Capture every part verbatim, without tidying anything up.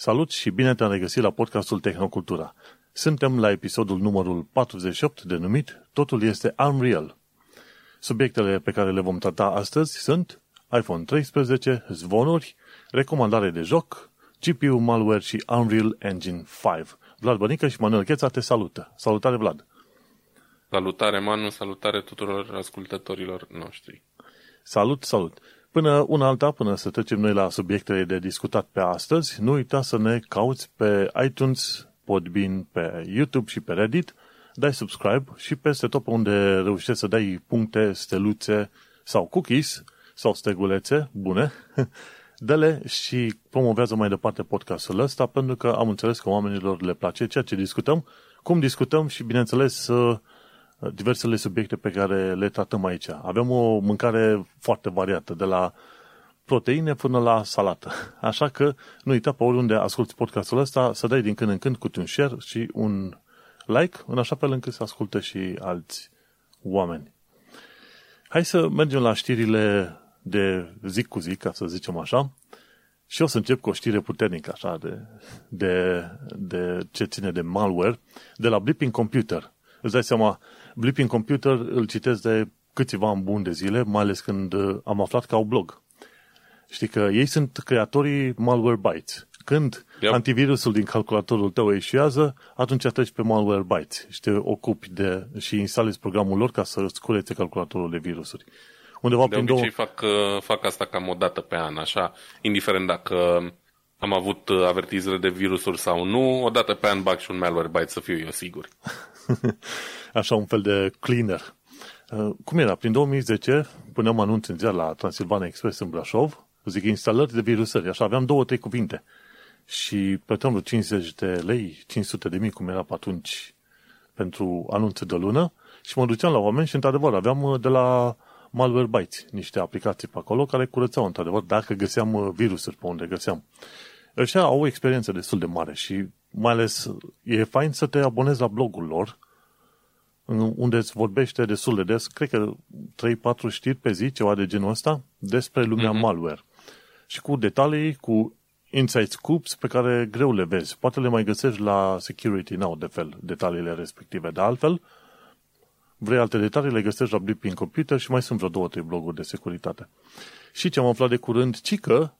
Salut și bine te-am regăsit la podcastul Tehnocultura. Suntem la episodul numărul patruzeci și opt, denumit Totul este Unreal. Subiectele pe care le vom trata astăzi sunt iPhone treisprezece, zvonuri, recomandare de joc, G P U malware și Unreal Engine cinci. Vlad Bănică și Manuel Cheță te salută. Salutare, Vlad! Salutare, Manu, salutare tuturor ascultătorilor noștri. Salut, salut! Până una alta, până să trecem noi la subiectele de discutat pe astăzi, nu uita să ne cauți pe iTunes, Podbean, pe YouTube și pe Reddit, dai subscribe și peste tot pe unde reușești să dai puncte, steluțe sau cookies sau stegulețe bune, dă-le și promovează mai departe podcastul ăsta, pentru că am înțeles că oamenilor le place ceea ce discutăm, cum discutăm și, bineînțeles, diversele subiecte pe care le tratăm aici. Avem o mâncare foarte variată, de la proteine până la salată. Așa că nu uita, pe oriunde asculti podcastul ăsta, să dai din când în când cu un share și un like, în așa fel încât să asculte și alți oameni. Hai să mergem la știrile de zi cu zi, ca să zicem așa. Și o să încep cu o știre puternică, așa, de, de, de ce ține de malware, de la Bleeping Computer. Îți dai seama, Bleeping Computer îl citesc de câțiva ani buni de zile, mai ales când am aflat că au blog. Știi că ei sunt creatorii Malwarebytes. Când yep. antivirusul din calculatorul tău eșuează, atunci treci pe Malwarebytes și te ocupi de, și instalezi programul lor ca să îți curețe calculatorul de virusuri. Undeva de prin obicei două... fac, fac asta cam o dată pe an, așa, indiferent dacă am avut avertizări de virusuri sau nu, o dată pe an bag și un Malwarebytes să fiu eu sigur. Așa, un fel de cleaner. Cum era? Prin două mii zece puneam anunț în ziar la Transilvania Express în Brașov, zic instalări de virusări, așa, aveam două, trei cuvinte. Și plăteam vreo cincizeci de lei, cinci sute de mii, cum era pe atunci, pentru anunțe de lună, și mă duceam la oameni și, într-adevăr, aveam de la Malwarebytes niște aplicații pe acolo care curățau, într-adevăr, dacă găseam virusuri pe unde găseam. Așa au o experiență destul de mare și, mai ales, e fain să te abonezi la blogul lor, unde îți vorbește destul de des, cred că trei patru știri pe zi, ceva de genul ăsta, despre lumea mm-hmm. malware. Și cu detalii, cu inside scoops pe care greu le vezi. Poate le mai găsești la Security Now, de fel, detaliile respective. De altfel, vrei alte detalii, le găsești la Bleeping Computer și mai sunt vreo două, trei bloguri de securitate. Și ce am aflat de curând, cică,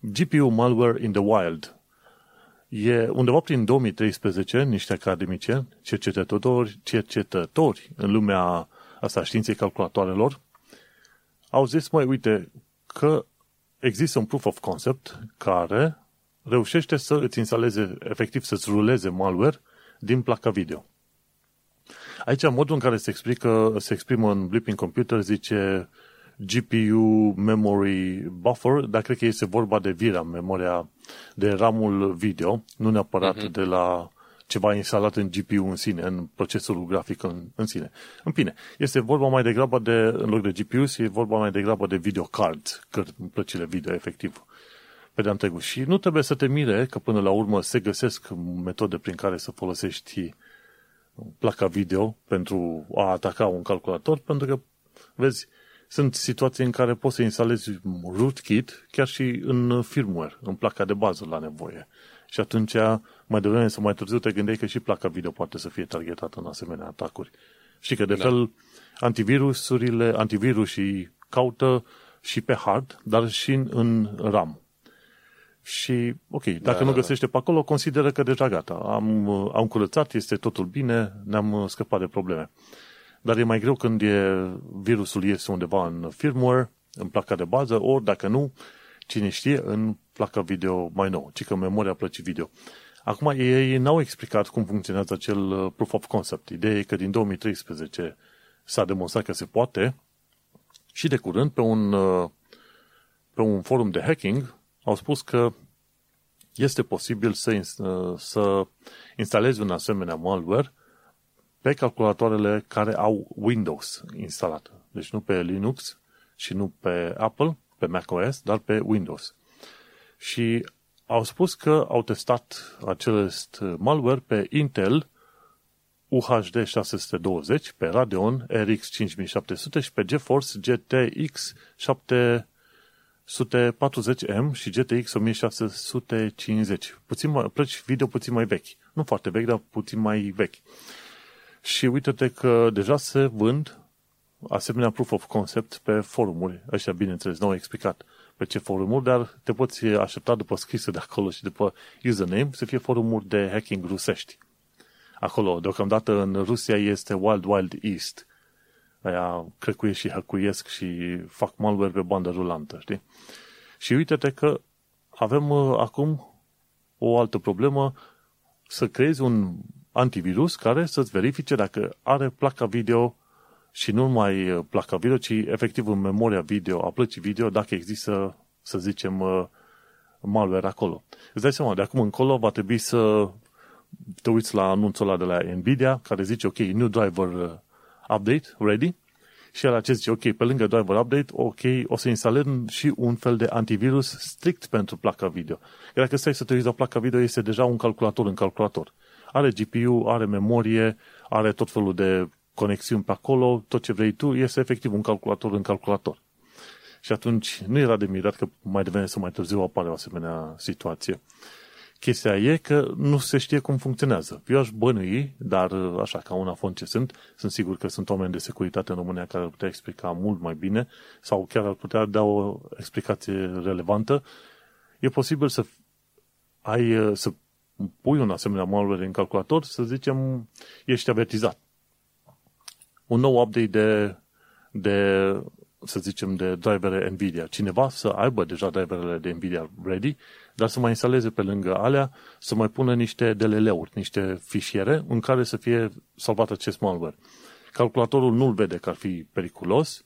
G P U malware in the wild. E undeva prin două mii treisprezece, niște academicieni, cercetători, cercetători în lumea asta științei calculatoarelor, au zis, măi, uite, că există un proof of concept care reușește să îți instaleze, efectiv să-ți ruleze malware din placa video. Aici, modul în care se explică, se exprimă în Bleeping Computer, zice G P U memory buffer, dar cred că este vorba de V RAM, memoria de ramul video, nu neapărat uh-huh. de la ceva instalat în G P U în sine, în procesorul grafic în, în sine. În fine, este vorba mai degrabă de, în loc de G P U, este vorba mai degrabă de video cards, plăcile video, efectiv, pe de-a întregul. Și nu trebuie să te mire că până la urmă se găsesc metode prin care să folosești placa video pentru a ataca un calculator, pentru că, vezi, sunt situații în care poți să instalezi rootkit chiar și în firmware, în placa de bază la nevoie. Și atunci, mai devreme sau mai târziu, te gândeai că și placa video poate să fie targetată în asemenea atacuri. Știi că, de da. fel, antivirusurile, antivirusii caută și pe hard, dar și în RAM. Și, ok, dacă da. nu găsește pe acolo, consideră că deja gata. Am, am curățat, este totul bine, ne-am scăpat de probleme. Dar e mai greu când e, virusul iese undeva în firmware, în placa de bază, ori, dacă nu, cine știe, în placa video mai nouă, ci că memoria plăcii video. Acum, ei n-au explicat cum funcționează acel proof of concept. Ideea e că din două mii treisprezece s-a demonstrat că se poate și de curând pe un, pe un forum de hacking au spus că este posibil să, să instalezi un asemenea malware pe calculatoarele care au Windows instalat. Deci nu pe Linux și nu pe Apple, pe macOS, dar pe Windows. Și au spus că au testat acest malware pe Intel U H D șase sute douăzeci, pe Radeon R X cinci mii șapte sute și pe GeForce G T X șapte sute patruzeci M și G T X o mie șase sute cincizeci. Puțin mai, plăci video puțin mai vechi. Nu foarte vechi, dar puțin mai vechi. Și uite-te că deja se vând asemenea proof of concept pe forumuri. Ăștia, bineînțeles, n-au explicat pe ce forumuri, dar te poți aștepta după scrisă de acolo și după username să fie forumuri de hacking rusești. Acolo, deocamdată în Rusia este Wild Wild East. Aia crecuie și hackuiesc și fac malware pe bandă rulantă, știi? Și uite-te că avem acum o altă problemă, să creezi un antivirus care să-ți verifice dacă are placa video și nu numai placa video, ci efectiv în memoria video, a plăcii video, dacă există, să zicem, malware acolo. Îți dai seama, de acum încolo va trebui să te uiți la anunțul ăla de la Nvidia, care zice, ok, new driver update, ready, și el acest zice, ok, pe lângă driver update, ok, o să instalăm și un fel de antivirus strict pentru placa video. Că dacă stai să te uiți la placa video, este deja un calculator în calculator. Are G P U, are memorie, are tot felul de conexiuni pe acolo, tot ce vrei tu, este efectiv un calculator în calculator. Și atunci nu era de mirat că mai devine sau mai târziu apare o asemenea situație. Chestia e că nu se știe cum funcționează. Eu aș bănui, dar așa, ca una fond ce sunt, sunt sigur că sunt oameni de securitate în România care ar putea explica mult mai bine sau chiar ar putea da o explicație relevantă. E posibil să ai, să pui un asemenea malware în calculator, să zicem, ești avertizat. Un nou update de, de să zicem, de drivere Nvidia. Cineva să aibă deja driverele de Nvidia ready, dar să mai instaleze pe lângă alea, să mai pună niște D L L-uri, niște fișiere în care să fie salvat acest malware. Calculatorul nu-l vede că ar fi periculos,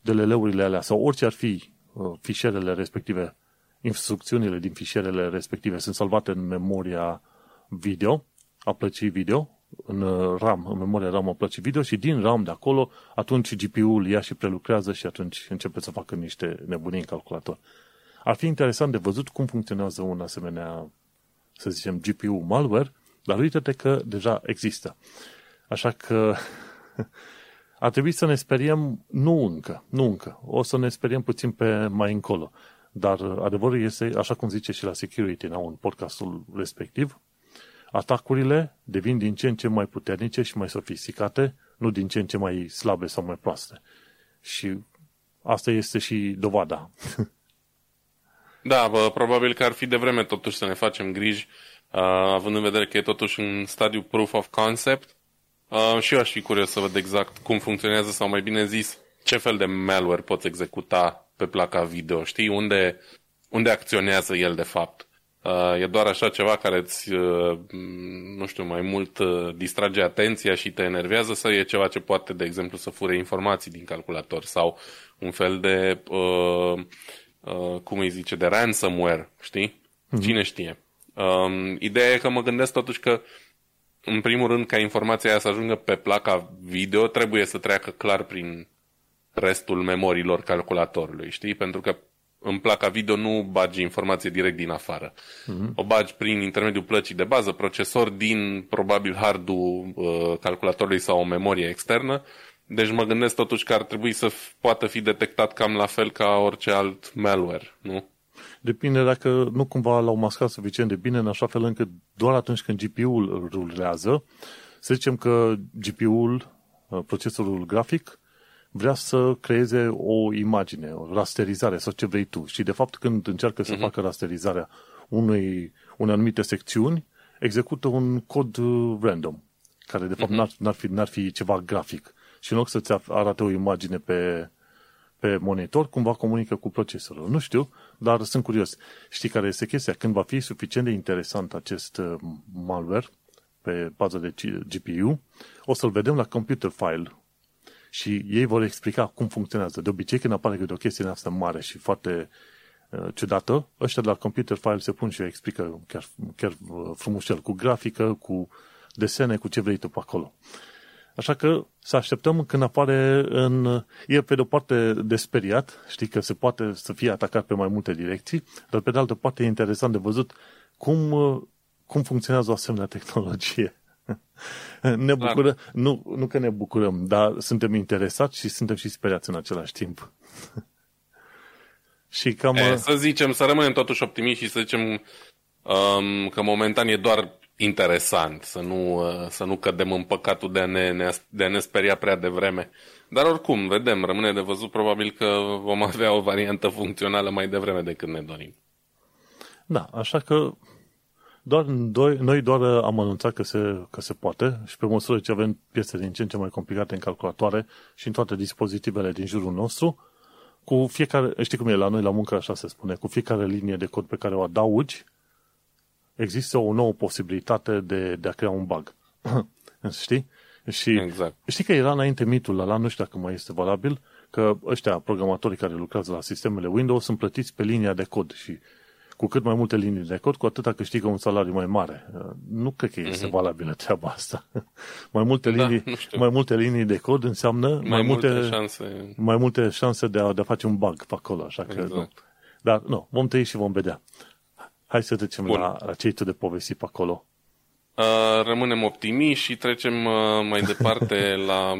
D L L-urile alea sau orice ar fi fișierele respective, instrucțiunile din fișierele respective sunt salvate în memoria video, a plăcii video, în RAM, în memoria RAM a plăcii video și din RAM de acolo, atunci G P U-ul ia și prelucrează și atunci începe să facă niște nebunii în calculator. Ar fi interesant de văzut cum funcționează un asemenea, să zicem, G P U malware, dar uite-te că deja există. Așa că ar trebui să ne speriem, nu încă, nu încă, o să ne speriem puțin pe mai încolo. Dar adevărul este, așa cum zice și la Security Now în podcastul respectiv, atacurile devin din ce în ce mai puternice și mai sofisticate, nu din ce în ce mai slabe sau mai proaste. Și asta este și dovada. Da, bă, probabil că ar fi devreme totuși să ne facem griji, uh, având în vedere că e totuși în stadiu proof of concept. Uh, și eu aș fi curios să văd exact cum funcționează, sau mai bine zis, ce fel de malware poți executa pe placa video, știi? Unde, unde acționează el de fapt. Uh, e doar așa ceva care îți, uh, nu știu, mai mult uh, distrage atenția și te enervează, sau e ceva ce poate, de exemplu, să fure informații din calculator sau un fel de... Uh, Uh, cum îi zice, de ransomware, știi? Mm-hmm. Cine știe? Uh, ideea e că mă gândesc totuși că, în primul rând, ca informația aia să ajungă pe placa video, trebuie să treacă clar prin restul memoriilor calculatorului, știi? Pentru că în placa video nu bagi informație direct din afară. Mm-hmm. O bagi prin intermediul plăcii de bază, procesor, din probabil hardul uh, calculatorului sau o memorie externă. Deci mă gândesc totuși că ar trebui să poată fi detectat cam la fel ca orice alt malware, nu? Depinde dacă nu cumva l-au mascat suficient de bine, în așa fel încât doar atunci când G P U-ul rulează, să zicem că G P U-ul, procesorul grafic, vrea să creeze o imagine, o rasterizare sau ce vrei tu. Și de fapt când încearcă să uh-huh. facă rasterizarea unei, unei anumite secțiuni, execută un cod random, care de fapt uh-huh. n-ar, n-ar, fi, n-ar fi ceva grafic. Și în loc să-ți arate o imagine pe, pe monitor, cumva comunică cu procesorul. Nu știu, dar sunt curios. Știi care este chestia? Când va fi suficient de interesant acest malware pe bază de G P U, o să-l vedem la Computer File și ei vor explica cum funcționează. De obicei, când apare câte o chestie asta mare și foarte uh, ciudată, ăștia de la Computer File se pun și explică chiar, chiar frumușel, cu grafică, cu desene, cu ce vrei tu pe acolo. Așa că să așteptăm când apare în... E pe de-o parte desperiat, știi că se poate să fie atacat pe mai multe direcții, dar pe de altă parte e interesant de văzut cum, cum funcționează o asemenea tehnologie. Ne bucurăm, nu, nu că ne bucurăm, dar suntem interesați și suntem și speriați în același timp. Și cam... e, să zicem, să rămânem totuși optimiști și să zicem um, că momentan e doar interesant, să nu, să nu cădem în păcatul de a ne, de a ne speria prea devreme. Dar oricum, vedem, rămâne de văzut, probabil că vom avea o variantă funcțională mai devreme decât ne dorim. Da, așa că doar, doi, noi doar am anunțat că se, că se poate și pe măsură ce avem piese din ce în ce mai complicate în calculatoare și în toate dispozitivele din jurul nostru, cu fiecare, știi cum e la noi la muncă, așa se spune, cu fiecare linie de cod pe care o adaugi, există o nouă posibilitate de, de a crea un bug. Știi? Și exact. Știi că era înainte mitul ăla, nu știu dacă mai este valabil, că ăștia, programatorii care lucrează la sistemele Windows, sunt plătiți pe linia de cod și cu cât mai multe linii de cod, cu atâta câștigă un salariu mai mare. Nu cred că este valabilă treaba asta. Mai multe linii, da, mai multe linii de cod înseamnă mai, mai, multe, multe, șanse. mai multe șanse de a, de a face un bug pe acolo. Așa exact. Că, nu. Dar nu, vom trăi și vom vedea. Hai să trecem la, la cei tu de povesti pe acolo. Uh, rămânem optimiști și trecem uh, mai departe la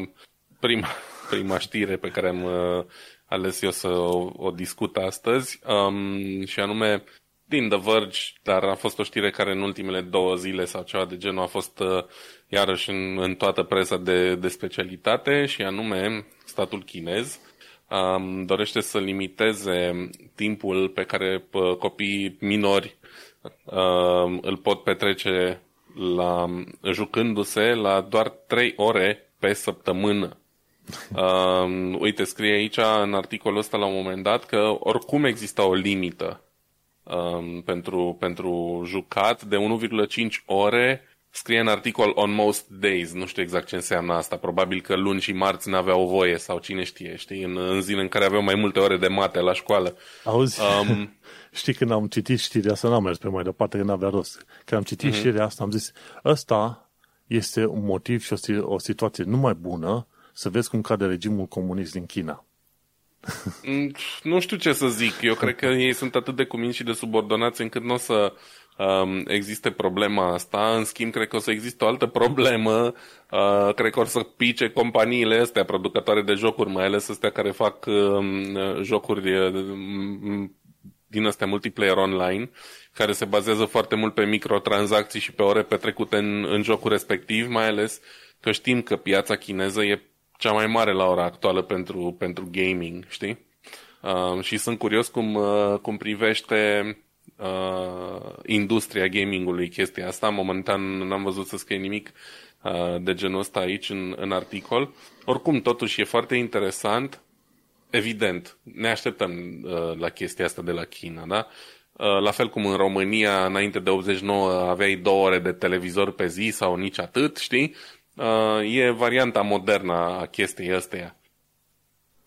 prima, prima știre pe care am uh, ales eu să o, o discut astăzi, um, și anume din The Verge, dar a fost o știre care în ultimele două zile sau ceva de genul a fost uh, iarăși în, în toată presa de, de specialitate, și anume statul chinez um, dorește să limiteze timpul pe care uh, copiii minori uh, îl pot petrece la, jucându-se la doar trei ore pe săptămână. Uh, uite, scrie aici în articolul ăsta la un moment dat că oricum exista o limită uh, pentru, pentru jucat de unu virgulă cinci ore, scrie în articol on most days, nu știu exact ce înseamnă asta, probabil că luni și marți n-aveau voie sau cine știe, știi, în, în zile în care aveau mai multe ore de mate la școală. Auzi? Um, Știi, când am citit știrea asta, n-am mers pe mai departe, că n-avea rost. Când am citit uh-huh. știrea asta, am zis, ăsta este un motiv și o, o situație numai bună să vezi cum cade regimul comunist din China. Nu știu ce să zic. Eu cred că ei sunt atât de cuminți și de subordonați încât nu o să um, existe problema asta. În schimb, cred că o să existe o altă problemă. Uh, cred că o să pice companiile astea, producătoare de jocuri, mai ales astea care fac um, jocuri... Um, din astea multiplayer online, care se bazează foarte mult pe microtransacții și pe ore petrecute în, în jocul respectiv, mai ales că știm că piața chineză e cea mai mare la ora actuală pentru, pentru gaming, știi? Uh, și sunt curios cum, uh, cum privește uh, industria gamingului chestia asta. Momentan n-am văzut să scrie nimic uh, de genul ăsta aici în, în articol. Oricum, totuși, e foarte interesant. Evident, ne așteptăm uh, la chestia asta de la China, da? Uh, la fel cum în România, înainte de optzeci și nouă, aveai două ore de televizor pe zi sau nici atât, știi? Uh, e varianta modernă a chestiei ăsteia.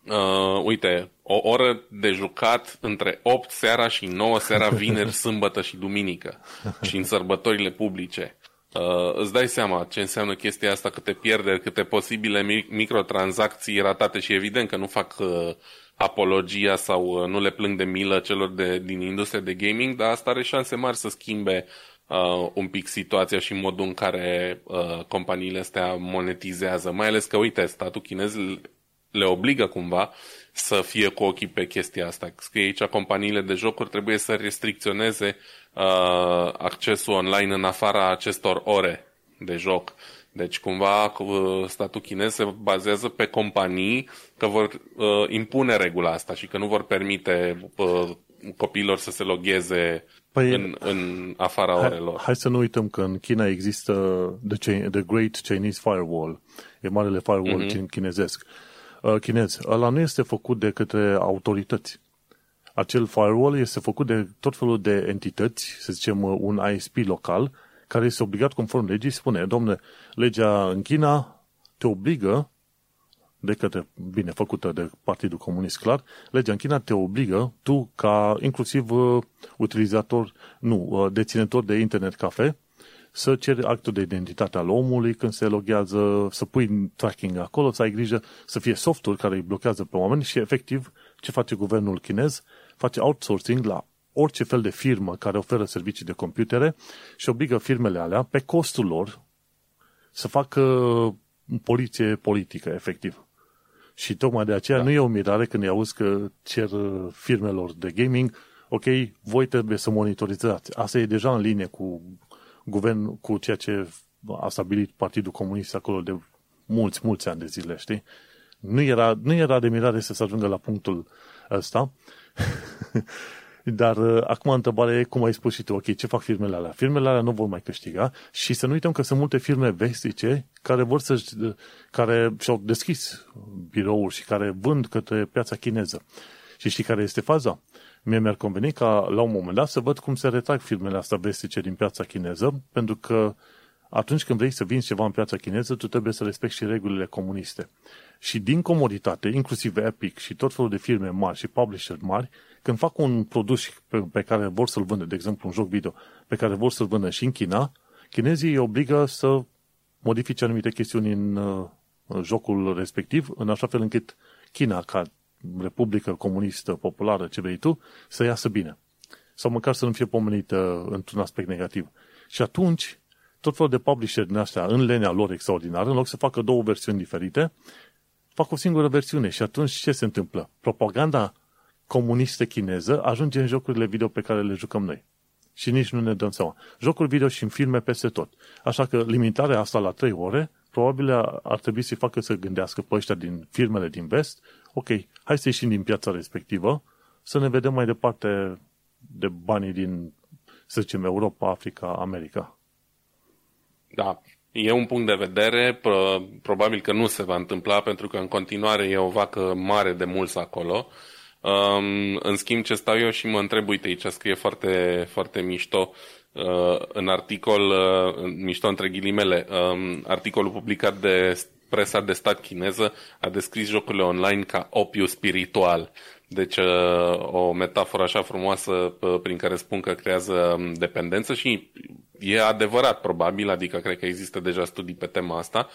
Uh, uite, o oră de jucat între opt seara și nouă seara, vineri, sâmbătă și duminică. Și în sărbătorile publice. Uh, îți dai seama ce înseamnă chestia asta, câte pierderi, câte posibile microtransacții ratate, și evident că nu fac uh, apologia sau uh, nu le plâng de milă celor de, din industria de gaming, dar asta are șanse mari să schimbe uh, un pic situația și modul în care uh, companiile astea monetizează. Mai ales că, uite, statul chinez le obligă cumva să fie cu ochii pe chestia asta. Scrie aici, companiile de jocuri trebuie să restricționeze Uh, accesul online în afara acestor ore de joc. Deci cumva uh, statul chinez se bazează pe companii că vor uh, impune regula asta și că nu vor permite uh, copiilor să se logheze păi, în, în afara hai, orelor. Hai să nu uităm că în China există the, the Great Chinese Firewall. E marele firewall uh-huh. chinezesc. Uh, chinez. Ăla nu este făcut de către autorități. Acel firewall este făcut de tot felul de entități, să zicem un I S P local, care este obligat conform legii, spune, domne, legea în China te obligă, de către, bine, făcută de Partidul Comunist, clar, legea în China te obligă, tu ca inclusiv utilizator, nu, deținător de internet cafe, să ceri actul de identitate al omului când se loghează, să pui tracking acolo, să ai grijă să fie softuri care îi blochează pe oameni și, efectiv, ce face guvernul chinez? Face outsourcing la orice fel de firmă care oferă servicii de computere și obligă firmele alea, pe costul lor, să facă poliție politică, efectiv. Și tocmai de aceea da. nu e o mirare când îi auzi că cer firmelor de gaming, ok, voi trebuie să monitorizați. Asta e deja în linie cu guvern, cu ceea ce a stabilit Partidul Comunist acolo de mulți, mulți ani de zile, știi? Nu era, nu era de mirare să se ajungă la punctul ăsta, dar acum întrebarea e, cum ai spus și tu, ok, ce fac firmele alea? Firmele alea nu vor mai câștiga și să nu uităm că sunt multe firme vestice care vor să care și-au deschis birouri și care vând către piața chineză. Și știi care este faza? Mie mi-ar conveni ca la un moment dat să văd cum se retrag firmele astea vestice din piața chineză, pentru că atunci când vrei să vinzi ceva în piața chineză, tu trebuie să respecti și regulile comuniste. Și din comoditate, inclusiv Epic și tot felul de firme mari și publisher mari, când fac un produs pe care vor să-l vândă, de exemplu un joc video, pe care vor să-l vândă și în China, chinezii îi obligă să modifice anumite chestiuni în jocul respectiv, în așa fel încât China, ca Republică Comunistă Populară, ce vrei tu, să iasă bine. Sau măcar să nu fie pomenită într-un aspect negativ. Și atunci, tot felul de publisheri din astea, în lenea lor extraordinară, în loc să facă două versiuni diferite, fac o singură versiune. Și atunci ce se întâmplă? Propaganda comunistă chineză ajunge în jocurile video pe care le jucăm noi. Și nici nu ne dăm seama. Jocuri video și în filme peste tot. Așa că limitarea asta la trei ore, probabil ar trebui să-i facă să gândească pe ăștia din firmele din vest, ok, hai să ieșim din piața respectivă, să ne vedem mai departe de banii din, să zicem, Europa, Africa, America. Da, e un punct de vedere, probabil că nu se va întâmpla, pentru că în continuare e o vacă mare de mulți acolo. În schimb, ce stau eu și mă întreb, uite, aici scrie foarte, foarte mișto în articol, mișto între ghilimele, articolul publicat de presa de stat chineză a descris jocurile online ca opiu spiritual. Deci o metaforă așa frumoasă prin care spun că creează dependență și e adevărat probabil, adică cred că există deja studii pe tema asta.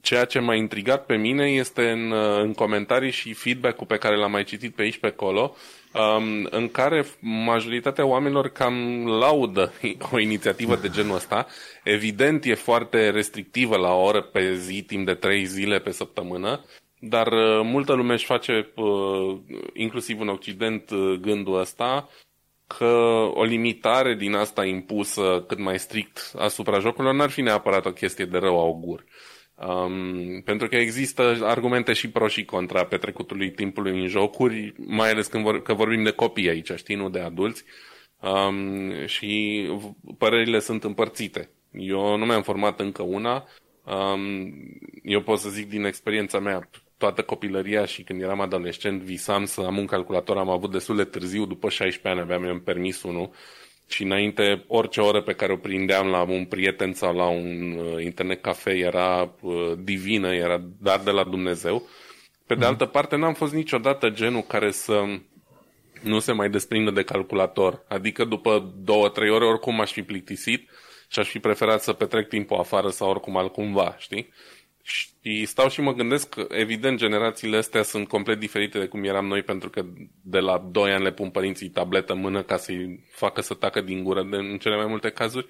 Ceea ce m-a intrigat pe mine este în, în comentarii și feedback-ul pe care l-am mai citit pe aici pe acolo, în care majoritatea oamenilor cam laudă o inițiativă de genul ăsta. Evident e foarte restrictivă la o oră pe zi, timp de trei zile pe săptămână, dar multă lume își face, inclusiv în Occident, gândul ăsta că o limitare din asta impusă cât mai strict asupra jocurilor n-ar fi neapărat o chestie de rău augur. Um, pentru că există argumente și pro și contra petrecutului timpului în jocuri, mai ales când vor, că vorbim de copii aici, știi, nu de adulți, um, și părerile sunt împărțite. Eu nu mi-am format încă una, um, eu pot să zic din experiența mea, toată copilăria și când eram adolescent visam să am un calculator, am avut destul de târziu, după șaisprezece ani aveam eu permis unul și înainte orice oră pe care o prindeam la un prieten sau la un internet cafe era divină, era dar de la Dumnezeu. Pe de altă parte n-am fost niciodată genul care să nu se mai desprindă de calculator, adică după două-trei ore oricum aș fi plictisit și aș fi preferat să petrec timpul afară sau oricum altcumva, știi? Și stau și mă gândesc că, evident, generațiile astea sunt complet diferite de cum eram noi, pentru că de la doi ani le pun părinții tabletă în mână ca să-i facă să tacă din gură, în cele mai multe cazuri.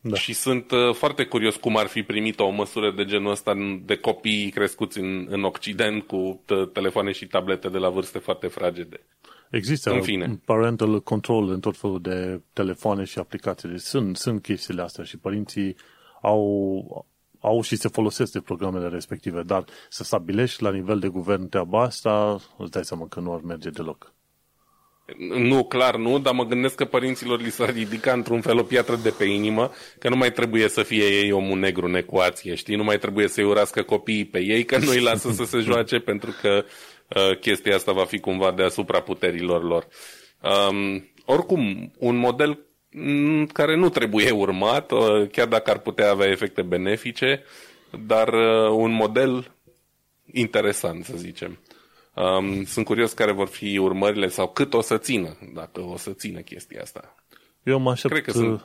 Da. Și sunt foarte curios cum ar fi primită o măsură de genul ăsta de copii crescuți în, în Occident cu telefoane și tablete de la vârste foarte fragede. Există parental control în tot felul de telefoane și aplicații. Deci sunt, sunt chestiile astea și părinții au... au și se folosesc de programele respective, dar să stabilești la nivel de guvern treaba asta, îți dai seama că nu ar merge deloc. Nu, clar nu, dar mă gândesc că părinților li s-ar ridica într-un fel o piatră de pe inimă, că nu mai trebuie să fie ei omul negru în ecuație, știi? Nu mai trebuie să-i urască copiii pe ei, că nu-i lasă să se joace, pentru că uh, chestia asta va fi cumva deasupra puterilor lor. Um, oricum, un model care nu trebuie urmat, chiar dacă ar putea avea efecte benefice, dar un model interesant, să zicem. Sunt curios care vor fi urmările sau cât o să țină, dacă o să țină chestia asta. Eu mă aștept... Cred că sunt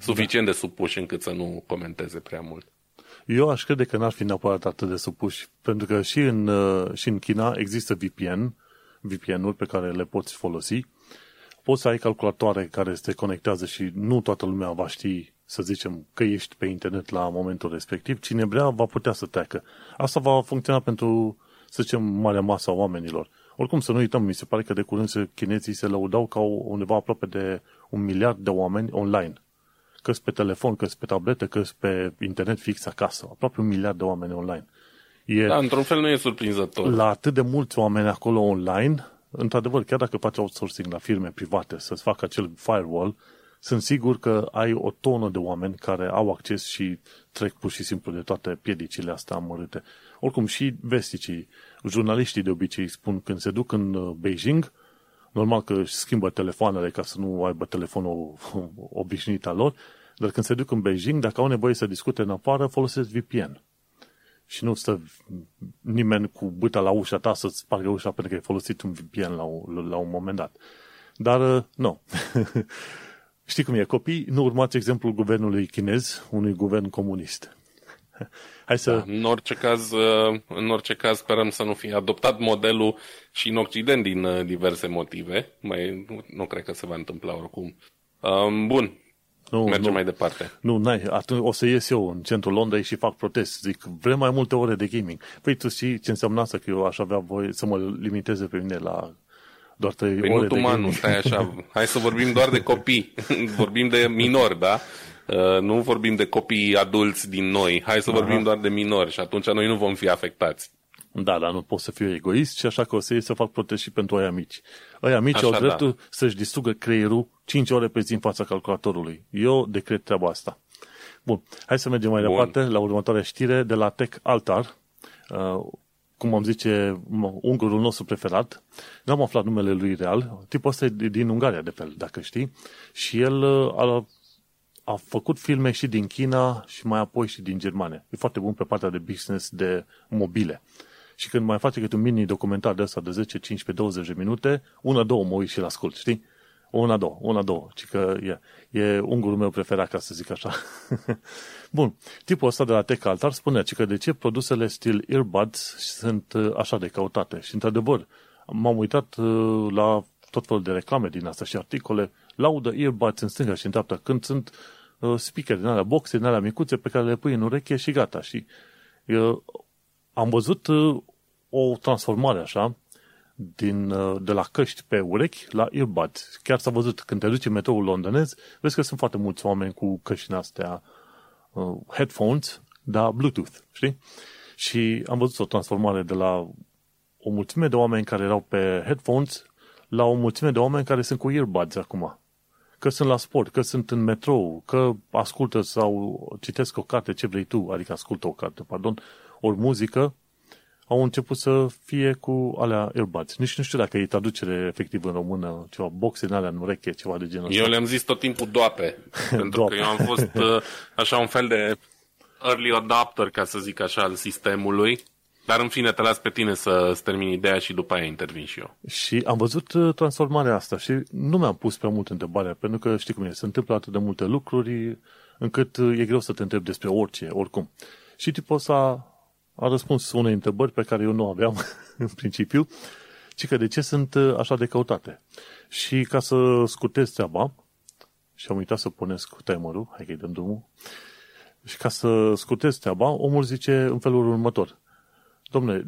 suficient de supuși încât să nu comenteze prea mult. Eu aș crede că n-ar fi neapărat atât de supuși, pentru că și în, și în China există V P N, V P N-uri pe care le poți folosi. Poți să ai calculatoare care se conectează și nu toată lumea va ști să zicem că ești pe internet la momentul respectiv, cine vrea va putea să treacă. Asta va funcționa pentru, să zicem, marea masă a oamenilor. Oricum, să nu uităm, mi se pare că de curând chinezii se lăudau că au undeva aproape de un miliard de oameni online. Că-s pe telefon, că-s pe tabletă, că-s pe internet fix acasă. Aproape un miliard de oameni online. E, da, într-un fel nu e surprinzător. La atât de mulți oameni acolo online, într-adevăr, chiar dacă faci outsourcing la firme private să-ți facă acel firewall, sunt sigur că ai o tonă de oameni care au acces și trec pur și simplu de toate piedicile astea amărâte. Oricum, și vesticii, jurnaliștii de obicei spun când se duc în Beijing, normal că își schimbă telefoanele ca să nu aibă telefonul obișnuit al lor, dar când se duc în Beijing, dacă au nevoie să discute în afară, folosesc V P N. Și nu stă nimeni cu bâta la ușa ta să-ți spargă ușa pentru că ai folosit un V P N la, la un moment dat. Dar, nu. Știi cum e, copii, nu urmați exemplul guvernului chinez, unui guvern comunist. Hai să... da, în, orice caz, în orice caz sperăm să nu fie adoptat modelul și în Occident din diverse motive. Mai, nu, nu cred că se va întâmpla oricum. Bun, nu, mergem nu. mai departe. Nu, n-ai, atunci o să ies eu în centrul Londrei și fac protest. Zic, vrem mai multe ore de gaming. Păi tu știi ce înseamnă asta, că eu aș avea voie să mă limiteze pe mine la... doar trei păi ore de gaming. Stai așa. Hai să vorbim doar de copii. Vorbim de minori, da? Uh, nu vorbim de copii adulți din noi. Hai să Aha. vorbim doar de minori și atunci noi nu vom fi afectați. Da, dar nu pot să fiu egoist și așa că o să iei să fac protest și pentru aia mici. Aia mici așa, au dreptul da. Să-și distrugă creierul cinci ore pe zi în fața calculatorului. Eu decret treaba asta. Bun, hai să mergem mai Bun. departe la următoarea știre de la Tech Altar. Uh, cum am zice ungurul nostru preferat, n-am aflat numele lui real, tipul ăsta e din Ungaria, de fel, dacă știi, și el a, a făcut filme și din China și mai apoi și din Germania. E foarte bun pe partea de business de mobile. Și când mai face câte un mini-documentar de ăsta de zece, cincisprezece, douăzeci de minute, una-două mă uit și-l ascult, știi? Una-două, una-două, ci că e, e ungurul meu preferat, ca să zic așa. Bun, tipul ăsta de la Tech Altar spunea ci că de ce produsele stil earbuds sunt așa de căutate. Și într-adevăr, m-am uitat la tot felul de reclame din asta și articole, laudă earbuds în stânga și în dreapta, când sunt speaker din alea, boxe din alea micuțe pe care le pui în ureche și gata. Și eu, am văzut o transformare așa, Din, de la căști pe urechi la earbuds. Chiar s-a văzut când te duci în metroul londonez, vezi că sunt foarte mulți oameni cu căștile astea uh, headphones, dar Bluetooth, știi? Și am văzut o transformare de la o mulțime de oameni care erau pe headphones la o mulțime de oameni care sunt cu earbuds acum. Că sunt la sport, că sunt în metrou, că ascultă sau citesc o carte, ce vrei tu, adică ascultă o carte, pardon, ori muzică, au început să fie cu alea earbuds. Nici nu știu dacă e traducere efectiv în română, ceva boxe din alea în ureche, ceva de genul ăsta. Eu le-am zis tot timpul doape, pentru doape. Că eu am fost așa un fel de early adapter, ca să zic așa, al sistemului. Dar în fine, te las pe tine să-ți termin ideea și după aia intervin și eu. Și am văzut transformarea asta și nu mi-am pus prea mult întrebarea, pentru că știi cum e, se întâmplă atât de multe lucruri încât e greu să te întrebi despre orice, oricum. Și tipul ăsta a răspuns unei întrebări pe care eu nu aveam în principiu, ci că de ce sunt așa de căutate. Și ca să scurtez treaba, și am uitat să punesc timerul, hai că-i dăm drumul, și ca să scurtez treaba, omul zice în felul următor. Dom'le,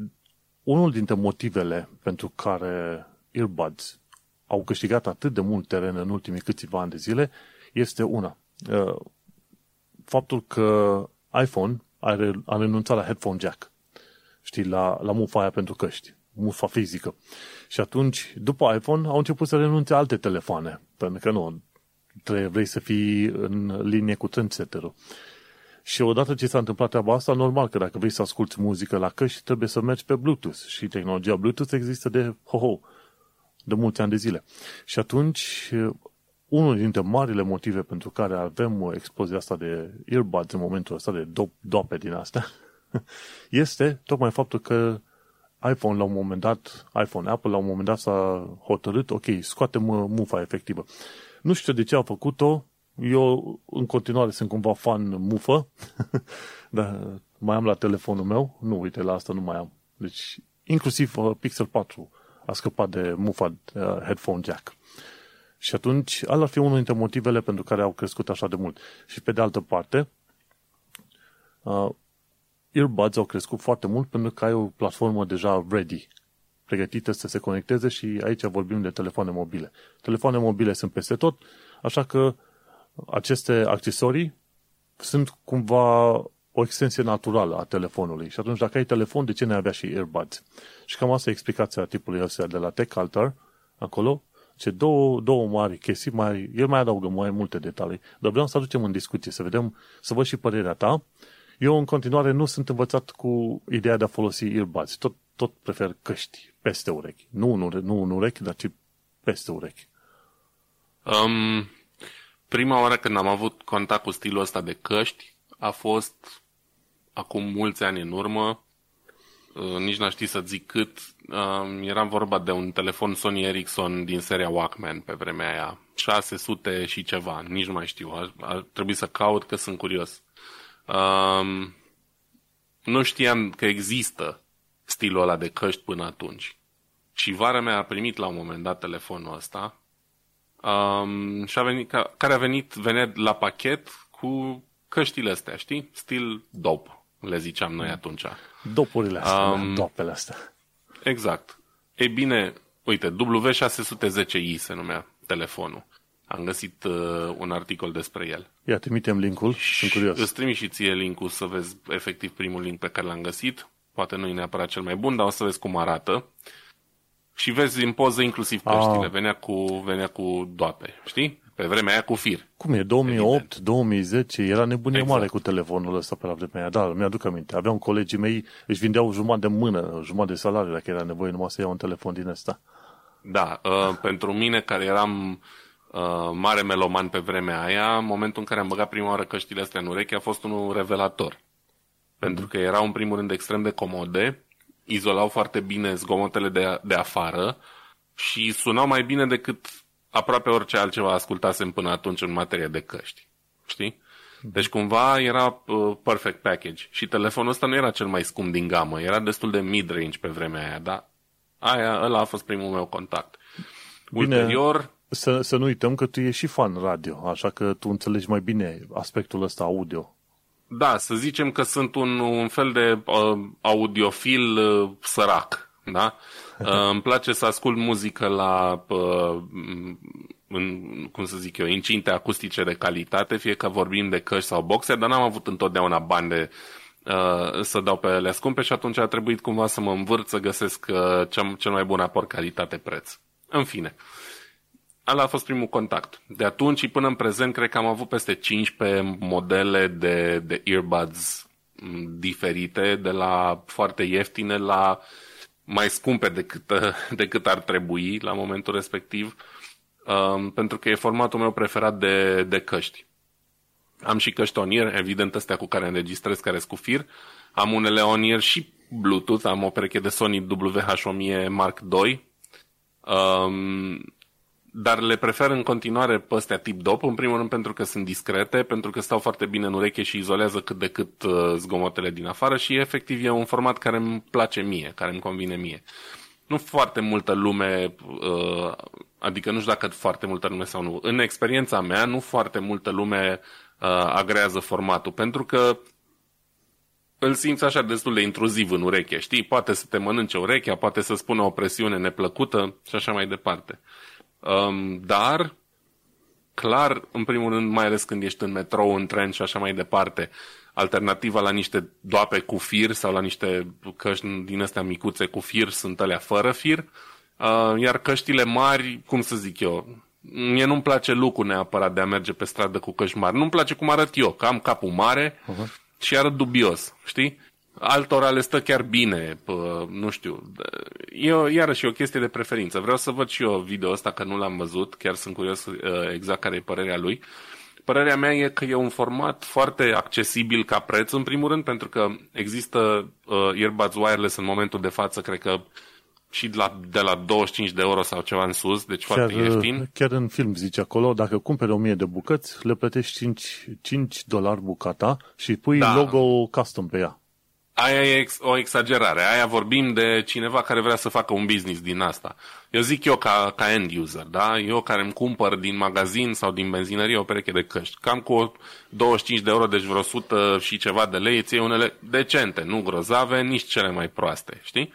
unul dintre motivele pentru care earbuds au câștigat atât de mult teren în ultimii câțiva ani de zile este una. Faptul că iPhone a renunțat la headphone jack, știi, la, la mufa aia pentru căști, mufa fizică. Și atunci, după iPhone, au început să renunțe alte telefoane, pentru că nu, trebuie, vrei să fii în linie cu trendsetter-ul. Și odată ce s-a întâmplat treaba asta, normal că dacă vrei să asculti muzică la căști, trebuie să mergi pe Bluetooth. Și tehnologia Bluetooth există de ho-ho, de mulți ani de zile. Și atunci, unul dintre marile motive pentru care avem explozia asta de earbuds în momentul ăsta, de do- doape din astea, este tocmai faptul că iPhone la un moment dat, iPhone, Apple la un moment dat s-a hotărât, ok, scoate-mă mufa efectivă. Nu știu de ce au făcut-o, eu în continuare sunt cumva fan mufă, dar mai am la telefonul meu, nu uite, la asta nu mai am. Deci, inclusiv Pixel patru a scăpat de mufa uh, headphone jack. Și atunci, ala ar fi unul dintre motivele pentru care au crescut așa de mult. Și pe de altă parte, uh, earbuds au crescut foarte mult pentru că ai o platformă deja ready, pregătită să se conecteze și aici vorbim de telefoane mobile. Telefoane mobile sunt peste tot, așa că aceste accesorii sunt cumva o extensie naturală a telefonului. Și atunci, dacă ai telefon, de ce ne avea și earbuds? Și cam asta e explicația tipului ăsta de la Tech Altar, acolo, ce două, două mari chestii, mai, el mai adaugă mai multe detalii, dar vreau să aducem în discuție, să vedem, să văd și părerea ta. Eu, în continuare, nu sunt învățat cu ideea de a folosi earbuds. Tot, tot prefer căști peste urechi. Nu în, ure- nu în urechi, dar ci peste urechi. Um, prima oară când am avut contact cu stilul ăsta de căști a fost acum mulți ani în urmă. Uh, nici n-aș ști să zic cât. Uh, eram vorba de un telefon Sony Ericsson din seria Walkman pe vremea aia. șase sute și ceva, nici nu mai știu. Ar, ar trebui să caut că sunt curios. Um, nu știam că există stilul ăla de căști până atunci. Și vara mea a primit la un moment dat telefonul ăsta um, și a venit, ca, care a venit venit la pachet cu căștile astea, știi? Stil dop, le ziceam noi atunci. Dopurile astea, um, dopele astea. Exact. Ei bine, uite, W șase zece i se numea telefonul. Am găsit uh, un articol despre el. Ia, trimitem link-ul, sunt curios. Îți trimit și ție link-ul să vezi efectiv primul link pe care l-am găsit. Poate nu e neapărat cel mai bun, dar o să vezi cum arată. Și vezi din poză inclusiv căștile. Venea cu, venea cu doape, știi? Pe vremea aia cu fir. Cum e? două mii opt, două mii zece, era nebunie exact. Mare cu telefonul ăsta pe la vremea aia. Da, mi-aduc aminte. Aveam colegii mei, își vindeau jumătate de mână, jumătate de salariu, dacă era nevoie numai să iau un telefon din ăsta. Da, uh, pentru mine care eram... Uh, mare meloman pe vremea aia, momentul în care am băgat prima oară căștile astea în ureche a fost unul revelator. Pentru că erau în primul rând extrem de comode, izolau foarte bine zgomotele de, de afară și sunau mai bine decât aproape orice altceva ascultasem până atunci în materie de căști. Știi? Deci cumva era uh, perfect package. Și telefonul ăsta nu era cel mai scump din gamă, era destul de mid-range pe vremea aia, dar aia, ăla a fost primul meu contact. Bine. Ulterior... Să, să nu uităm că tu ești și fan radio, așa că tu înțelegi mai bine aspectul ăsta audio. Da, să zicem că sunt un, un fel de uh, audiofil uh, sărac, da? Uh, îmi place să ascult muzică la, uh, în, cum să zic eu, incinte acustice de calitate, fie că vorbim de căști sau boxe, dar n-am avut întotdeauna bani de, uh, să dau pe ele scumpe și atunci a trebuit cumva să mă învârt să găsesc uh, cea, cel mai bun aport calitate-preț. În fine... Ala a fost primul contact. De atunci și până în prezent, cred că am avut peste cincisprezece modele de, de earbuds diferite, de la foarte ieftine la mai scumpe decât, decât ar trebui la momentul respectiv, um, pentru că e formatul meu preferat de, de căști. Am și căști on-ear, evident astea cu care înregistrez, care sunt cu fir. Am unele on-ear și Bluetooth, am o pereche de Sony W H o mie Mark doi. Um, Dar le prefer în continuare pe astea tip dop, în primul rând pentru că sunt discrete, pentru că stau foarte bine în ureche și izolează cât de cât zgomotele din afară și efectiv e un format care îmi place mie, care îmi convine mie. Nu foarte multă lume, adică nu știu dacă foarte multă lume sau nu, în experiența mea nu foarte multă lume agrează formatul, pentru că îl simți așa destul de intruziv în ureche, știi? Poate să te mănânce urechea, poate să spună o presiune neplăcută și așa mai departe. Um, dar, clar, în primul rând, mai ales când ești în metrou, în tren și așa mai departe, alternativa la niște doape cu fir sau la niște căști din astea micuțe cu fir sunt alea fără fir, uh, iar căștile mari, cum să zic eu, mie nu-mi place lucrul neapărat de a merge pe stradă cu căști mari, nu-mi place cum arăt eu, că am capul mare uh-huh. și arăt dubios, știi? Altora le stă chiar bine, pă, nu știu, e iarăși o chestie de preferință. Vreau să văd și eu video ăsta, că nu l-am văzut, chiar sunt curios exact care e părerea lui. Părerea mea e că e un format foarte accesibil ca preț, în primul rând, pentru că există uh, earbuds wireless în momentul de față, cred că și de la, de la douăzeci și cinci de euro sau ceva în sus, deci chiar, foarte ieftin. Chiar în film zice acolo, dacă cumperi o mie de bucăți, le plătești cinci dolari bucata și pui da. Logo custom pe ea. aia e ex- o exagerare. Aia vorbim de cineva care vrea să facă un business din asta. Eu zic eu ca, ca end user, da? Eu care îmi cumpăr din magazin sau din benzinărie o pereche de căști. Cam cu douăzeci și cinci de euro, deci vreo o sută și ceva de lei, îți iei unele decente, nu grozave, nici cele mai proaste, știi?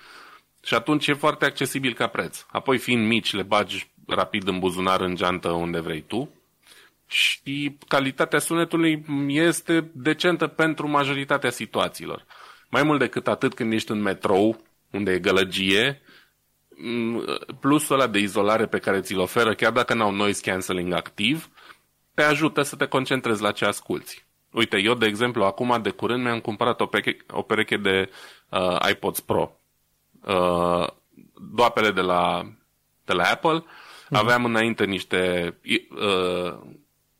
Și atunci e foarte accesibil ca preț. Apoi fiind mici, le bagi rapid în buzunar, în geantă, unde vrei tu. Și calitatea sunetului este decentă pentru majoritatea situațiilor. Mai mult decât atât, când ești în metrou, unde e gălăgie, plusul ăla de izolare pe care ți-l oferă, chiar dacă n-au noise cancelling activ, te ajută să te concentrezi la ce asculți. Uite, eu, de exemplu, acum de curând mi-am cumpărat o pereche, o pereche de uh, iPods Pro. Uh, doapele de la, de la Apple. Mm. Aveam înainte niște uh,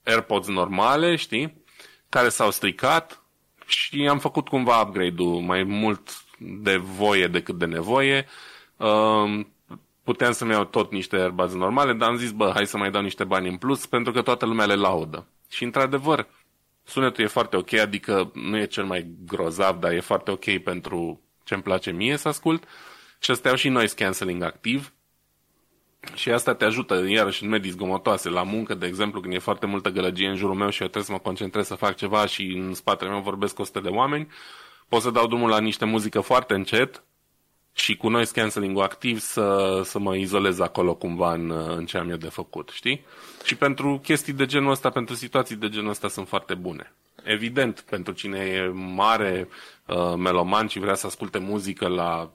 AirPods normale, știi, care s-au stricat și am făcut cumva upgrade-ul mai mult de voie decât de nevoie. Uh, puteam să-mi iau tot niște AirPods normale, dar am zis, bă, hai să mai dau niște bani în plus, pentru că toată lumea le laudă. Și într-adevăr, sunetul e foarte ok, adică nu e cel mai grozav, dar e foarte ok pentru ce-mi place mie să ascult. Și astea au și noise cancelling activ. Și asta te ajută, iarăși, în medii zgomotoase. La muncă, de exemplu, când e foarte multă gălăgie în jurul meu și eu trebuie să mă concentrez să fac ceva și în spatele meu vorbesc o sută de oameni, pot să dau drumul la niște muzică foarte încet și cu noise cancelling-ul activ să, să mă izolez acolo cumva în, în ce am eu de făcut, știi? Și pentru chestii de genul ăsta, pentru situații de genul ăsta sunt foarte bune. Evident, pentru cine e mare uh, meloman și vrea să asculte muzică, la,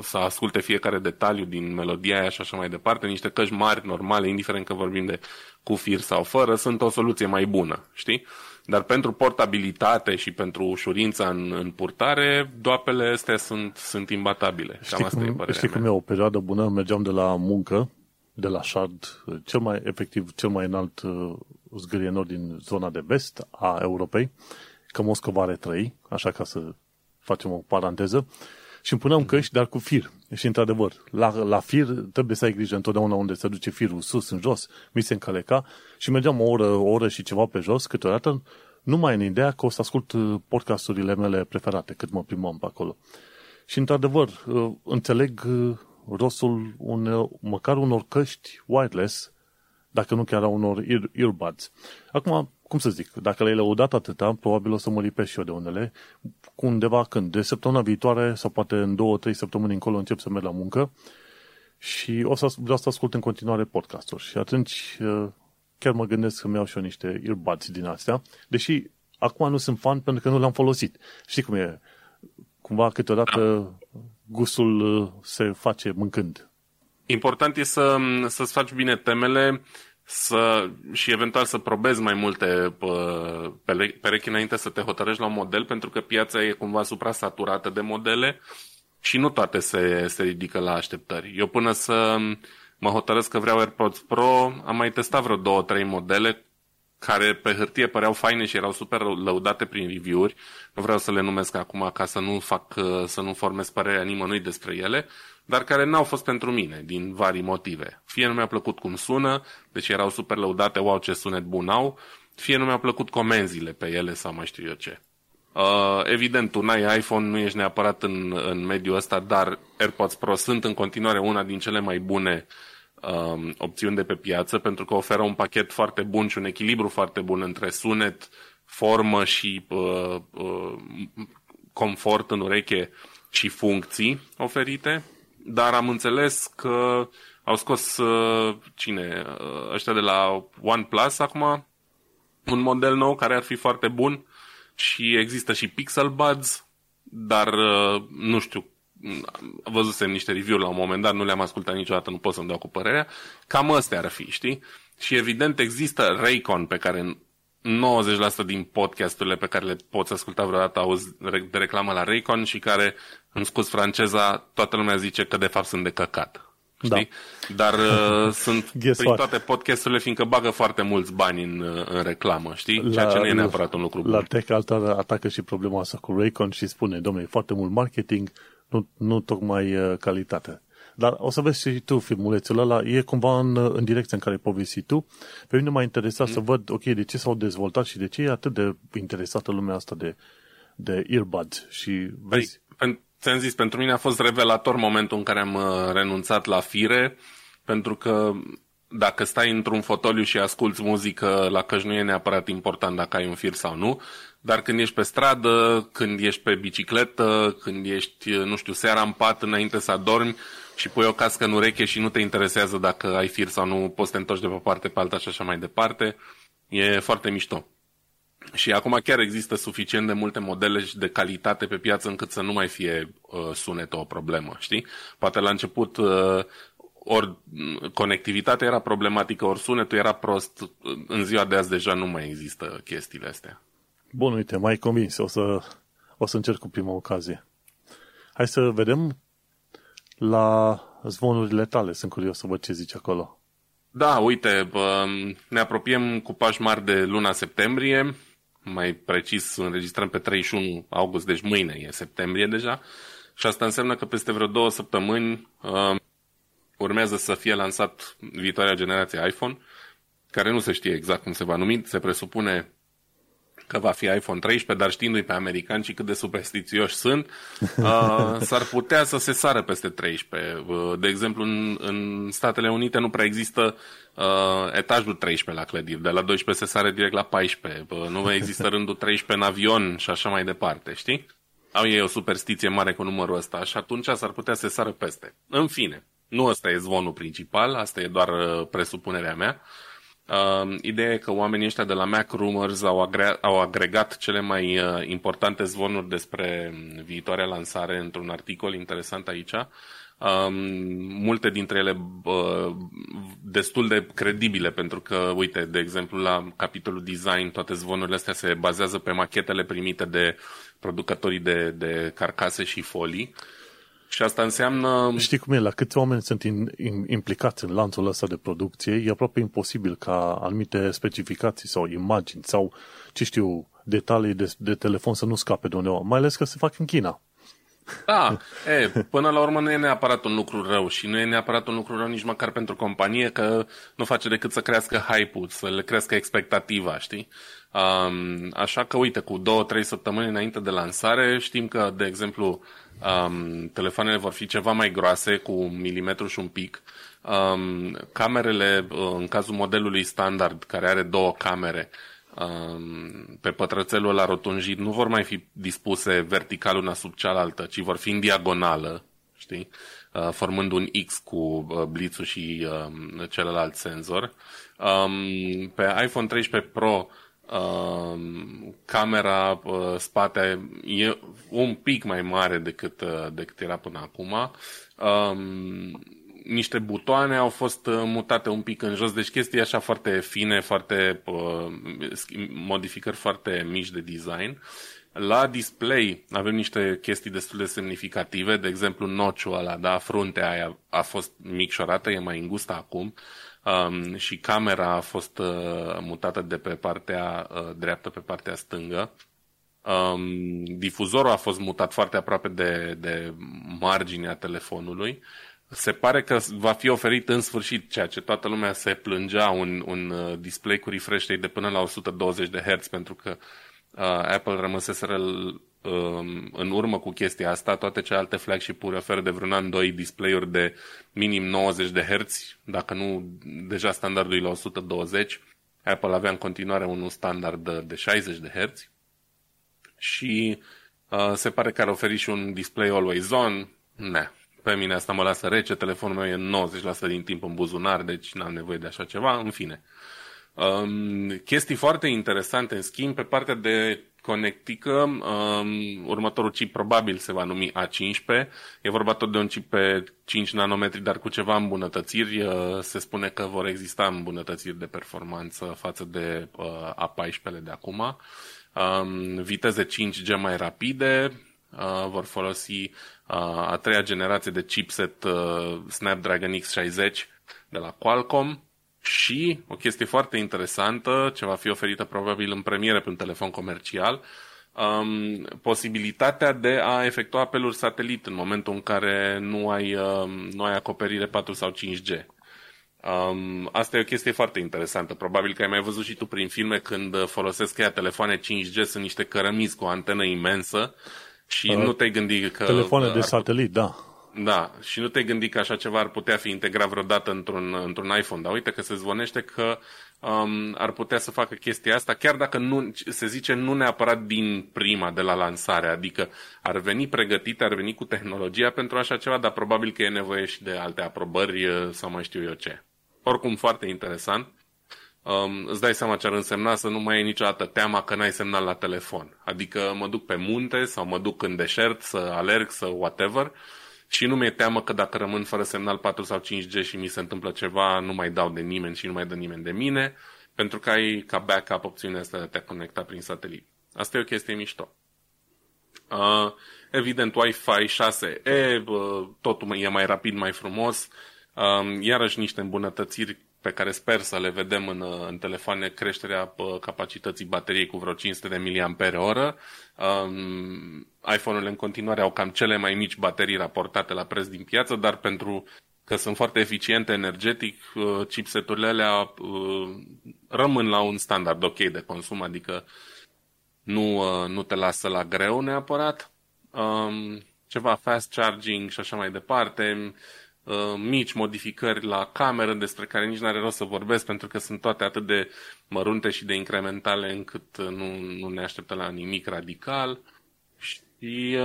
să asculte fiecare detaliu din melodia aia și așa mai departe, niște căști mari, normale, indiferent că vorbim de cu fir sau fără, sunt o soluție mai bună, știi? Dar pentru portabilitate și pentru ușurința în, în purtare, doapele astea sunt, sunt imbatabile. Știi, cam asta cum, e părerea știi mea. Cum e o perioadă bună? Mergeam de la muncă, de la Shard, cel mai efectiv, cel mai înalt uh, zgârienor din zona de vest a Europei, că Moscova are trei, așa ca să facem o paranteză, și îmi puneam căști, dar cu fir. Și într-adevăr, la, la fir trebuie să ai grijă întotdeauna unde se duce firul, sus, în jos, mi se încăleca și mergeam o oră, o oră și ceva pe jos, câteodată, numai în ideea că o să ascult podcasturile mele preferate, cât mă primam pe acolo. Și într-adevăr, uh, înțeleg uh, rostul une, măcar unor căști wireless, dacă nu chiar a unor ear- earbuds. Acum, cum să zic, dacă le-ai lăudat atâta, probabil o să mă lipesc și eu de unele, cu undeva când, de săptămâna viitoare, sau poate în două, trei săptămâni încolo încep să merg la muncă și o să vreau să ascult în continuare podcasturi. Și atunci chiar mă gândesc că mi-au și eu niște earbuds din astea, deși acum nu sunt fan pentru că nu le-am folosit. Știi cum e? Cumva câteodată gustul se face mâncând. Important e să, să-ți faci bine temele să, și eventual să probezi mai multe perechi înainte să te hotărăști la un model, pentru că piața e cumva suprasaturată de modele și nu toate se, se ridică la așteptări. Eu până să mă hotărăsc că vreau AirPods Pro, am mai testat vreo două, trei modele care pe hârtie păreau faine și erau super lăudate prin review-uri. Nu vreau să le numesc acum ca să nu fac, să nu formez părerea nimănui despre ele, dar care n-au fost pentru mine, din vari motive. Fie nu mi-a plăcut cum sună, deci erau super lăudate, wow, ce sunet bun au, fie nu mi-a plăcut comenzile pe ele sau mai știu eu ce. Uh, evident, tu n-ai iPhone, nu ești neapărat în, în mediul ăsta, dar AirPods Pro sunt în continuare una din cele mai bune uh, opțiuni de pe piață, pentru că oferă un pachet foarte bun și un echilibru foarte bun între sunet, formă și uh, uh, confort în ureche și funcții oferite. Dar am înțeles că au scos, cine, ăștia de la OnePlus acum, un model nou care ar fi foarte bun și există și Pixel Buds, dar nu știu, văzusem niște review-uri la un moment dat, nu le-am ascultat niciodată, nu pot să-mi dau cu părerea, cam astea ar fi, știi? Și evident există Raycon pe care nouăzeci la sută din podcasturile pe care le poți asculta vreodată auzi de reclamă la Raycon și care, îmi scuz franceza, toată lumea zice că de fapt sunt de căcat. Știi? Da. Dar uh, sunt Guess prin what? Toate podcasturile, fiindcă bagă foarte mulți bani în, în reclamă, știi? La, ceea ce nu e neapărat un lucru bun. La Tech Altar atacă și problema asta cu Raycon și spune, domnule, foarte mult marketing, nu, nu tocmai calitate. Dar o să vezi și tu filmulețul ăla, e cumva în, în direcția în care povesti tu. Pe mine m-a interesat mm. să văd, ok, de ce s-au dezvoltat și de ce e atât de interesată lumea asta de de earbuds și vezi. Păi, ți-am zis, pentru mine a fost revelator momentul în care am renunțat la fire, pentru că dacă stai într-un fotoliu și asculți muzică, la căci nu e neapărat important dacă ai un fir sau nu, dar când ești pe stradă, când ești pe bicicletă, când ești, nu știu, seara în pat înainte să adormi și pui o cască în ureche și nu te interesează dacă ai fir sau nu, poți să te întorci de pe parte pe alta și așa mai departe, e foarte mișto. Și acum chiar există suficient de multe modele și de calitate pe piață încât să nu mai fie uh, sunetul o problemă, știi? Poate la început uh, ori conectivitatea era problematică, ori sunetul era prost. În ziua de azi deja nu mai există chestiile astea. Bun, uite, m-ai convins. O să, o să încerc cu prima ocazie. Hai să vedem la zvonurile tale. Sunt curios să văd ce zici acolo. Da, uite, ne apropiem cu pași mari de luna septembrie. Mai precis, înregistrăm pe treizeci și unu august, deci mâine e septembrie deja. Și asta înseamnă că peste vreo două săptămâni urmează să fie lansat viitoarea generație iPhone, care nu se știe exact cum se va numi, se presupune că va fi iPhone treisprezece, dar știindu-i pe americani și cât de superstițioși sunt, uh, s-ar putea să se sară peste treisprezece. Uh, de exemplu, în, în Statele Unite nu prea există uh, etajul treisprezece la clădiri, de la doisprezece se sară direct la paisprezece, uh, nu există rândul treisprezece în avion și așa mai departe, știi? Au ei o superstiție mare cu numărul ăsta și atunci s-ar putea să se sară peste. În fine, nu ăsta e zvonul principal, asta e doar uh, presupunerea mea. Uh, ideea e că oamenii ăștia de la Mac Rumors au, agre- au agregat cele mai uh, importante zvonuri despre viitoarea lansare într-un articol interesant aici. Uh, multe dintre ele uh, destul de credibile, pentru că, uite, de exemplu, la capitolul design, toate zvonurile astea se bazează pe machetele primite de producătorii de, de carcase și folii. Și asta înseamnă... Știi cum e, la câți oameni sunt in, in, implicați în lanțul ăsta de producție, e aproape imposibil ca anumite specificații sau imagini sau, ce știu, detalii de, de telefon să nu scape de undeva, mai ales că se fac în China. Da, e, până la urmă nu e neapărat un lucru rău și nu e neapărat un lucru rău nici măcar pentru companie, că nu face decât să crească hype-ul, să le crească expectativa, știi? Um, așa că, uite, cu două, trei săptămâni înainte de lansare, știm că, de exemplu, Um, telefoanele vor fi ceva mai groase, cu un milimetru și un pic. Um, camerele, în cazul modelului standard, care are două camere, um, pe pătrățelul ăla rotunjit, nu vor mai fi dispuse vertical una sub cealaltă, ci vor fi în diagonală, știi? Uh, formând un X cu blițul și uh, celălalt senzor. Um, pe iPhone treisprezece Pro Uh, camera uh, spate e un pic mai mare decât, uh, decât era până acum. Uh, niște butoane au fost mutate un pic în jos, deci chestii așa foarte fine, foarte uh, modificări foarte mici de design. La display avem niște chestii destul de semnificative, de exemplu notch-ul ăla, da? Fruntea aia a fost micșorată, e mai îngustă acum. Um, și camera a fost uh, mutată de pe partea uh, dreaptă pe partea stângă. Um, difuzorul a fost mutat foarte aproape de, de marginea telefonului. Se pare că va fi oferit în sfârșit ceea ce toată lumea se plângea, un, un display cu refresh rate de până la o sută douăzeci de herți, pentru că uh, Apple rămăseseră uh, în urmă cu chestia asta. Toate celelalte flagship-uri oferă de vreun an, doi display-uri de minim nouăzeci de herți, dacă nu deja standardul e la o sută douăzeci. Apple avea în continuare un standard de șaizeci de herți și uh, se pare că ar oferi și un display always on. Ne, pe mine asta mă lasă rece, telefonul meu e nouăzeci la sută din timp în buzunar, deci n-am nevoie de așa ceva, în fine. Um, chestii foarte interesante, în schimb, pe partea de conectică, um, următorul chip probabil se va numi A cincisprezece, e vorba tot de un chip pe cinci nanometri, dar cu ceva îmbunătățiri, uh, se spune că vor exista îmbunătățiri de performanță față de uh, A paisprezece-le de acum, um, viteze cinci G mai rapide, uh, vor folosi uh, a treia generație de chipset uh, Snapdragon X șaizeci de la Qualcomm. Și o chestie foarte interesantă, ce va fi oferită probabil în premieră pe un telefon comercial, um, posibilitatea de a efectua apeluri satelit în momentul în care nu ai, um, nu ai acoperire patru sau cinci G. Um, asta e o chestie foarte interesantă. Probabil că ai mai văzut și tu prin filme când folosesc ea telefoane cinci G, sunt niște cărămizi cu o antenă imensă și uh, nu te-ai gândit că... Telefoane de satelit, putea... da. Da, și nu te-ai gândit că așa ceva ar putea fi integrat vreodată într-un, într-un iPhone, dar uite că se zvonește că um, ar putea să facă chestia asta, chiar dacă nu, se zice nu neapărat din prima de la lansare, adică ar veni pregătit, ar veni cu tehnologia pentru așa ceva, dar probabil că e nevoie și de alte aprobări sau mai știu eu ce. Oricum, foarte interesant. Um, îți dai seama ce ar însemna să nu mai ai niciodată teama că n-ai semnal la telefon. Adică mă duc pe munte sau mă duc în deșert să alerg, să whatever, și nu mi-e teamă că dacă rămân fără semnal patru sau cinci G și mi se întâmplă ceva, nu mai dau de nimeni și nu mai dă nimeni de mine, pentru că ai ca backup opțiunea asta de a te conecta prin satelit. Asta e o chestie mișto. Uh, evident, Wi-Fi șase E, uh, totul e mai rapid, mai frumos, uh, iarăși niște îmbunătățiri pe care sper să le vedem în, în telefoane, creșterea capacității bateriei cu vreo cinci sute de miliamperi oră. Um, iPhone-urile în continuare au cam cele mai mici baterii raportate la preț din piață, dar pentru că sunt foarte eficiente energetic, chipseturile alea rămân la un standard ok de consum, adică nu, nu te lasă la greu neapărat. Um, ceva fast charging și așa mai departe. Mici modificări la cameră despre care nici n-are rost să vorbesc pentru că sunt toate atât de mărunte și de incrementale încât nu, nu ne așteptă la nimic radical. Și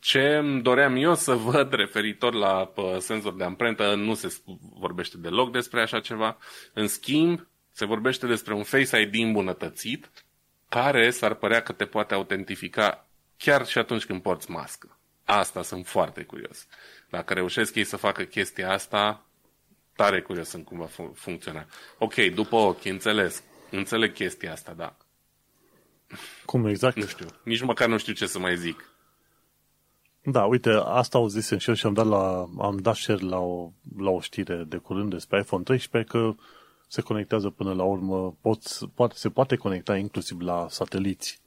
ce îmi doream eu să văd referitor la senzor de amprentă, nu se vorbește deloc despre așa ceva. În schimb, se vorbește despre un Face I D îmbunătățit care s-ar părea că te poate autentifica chiar și atunci când porți mască. Asta sunt foarte curios. Dacă reușesc ei să facă chestia asta, tare curios sunt cum va fun- funcționa. Ok, după ochi, înțeles. Înțeleg chestia asta, da. Cum exact? Nu știu. Nici măcar nu știu ce să mai zic. Da, uite, asta au zis și eu și am dat, la, am dat share la o, la o știre de curând despre iPhone treisprezece că se conectează până la urmă, poți, poate, se poate conecta inclusiv la sateliți.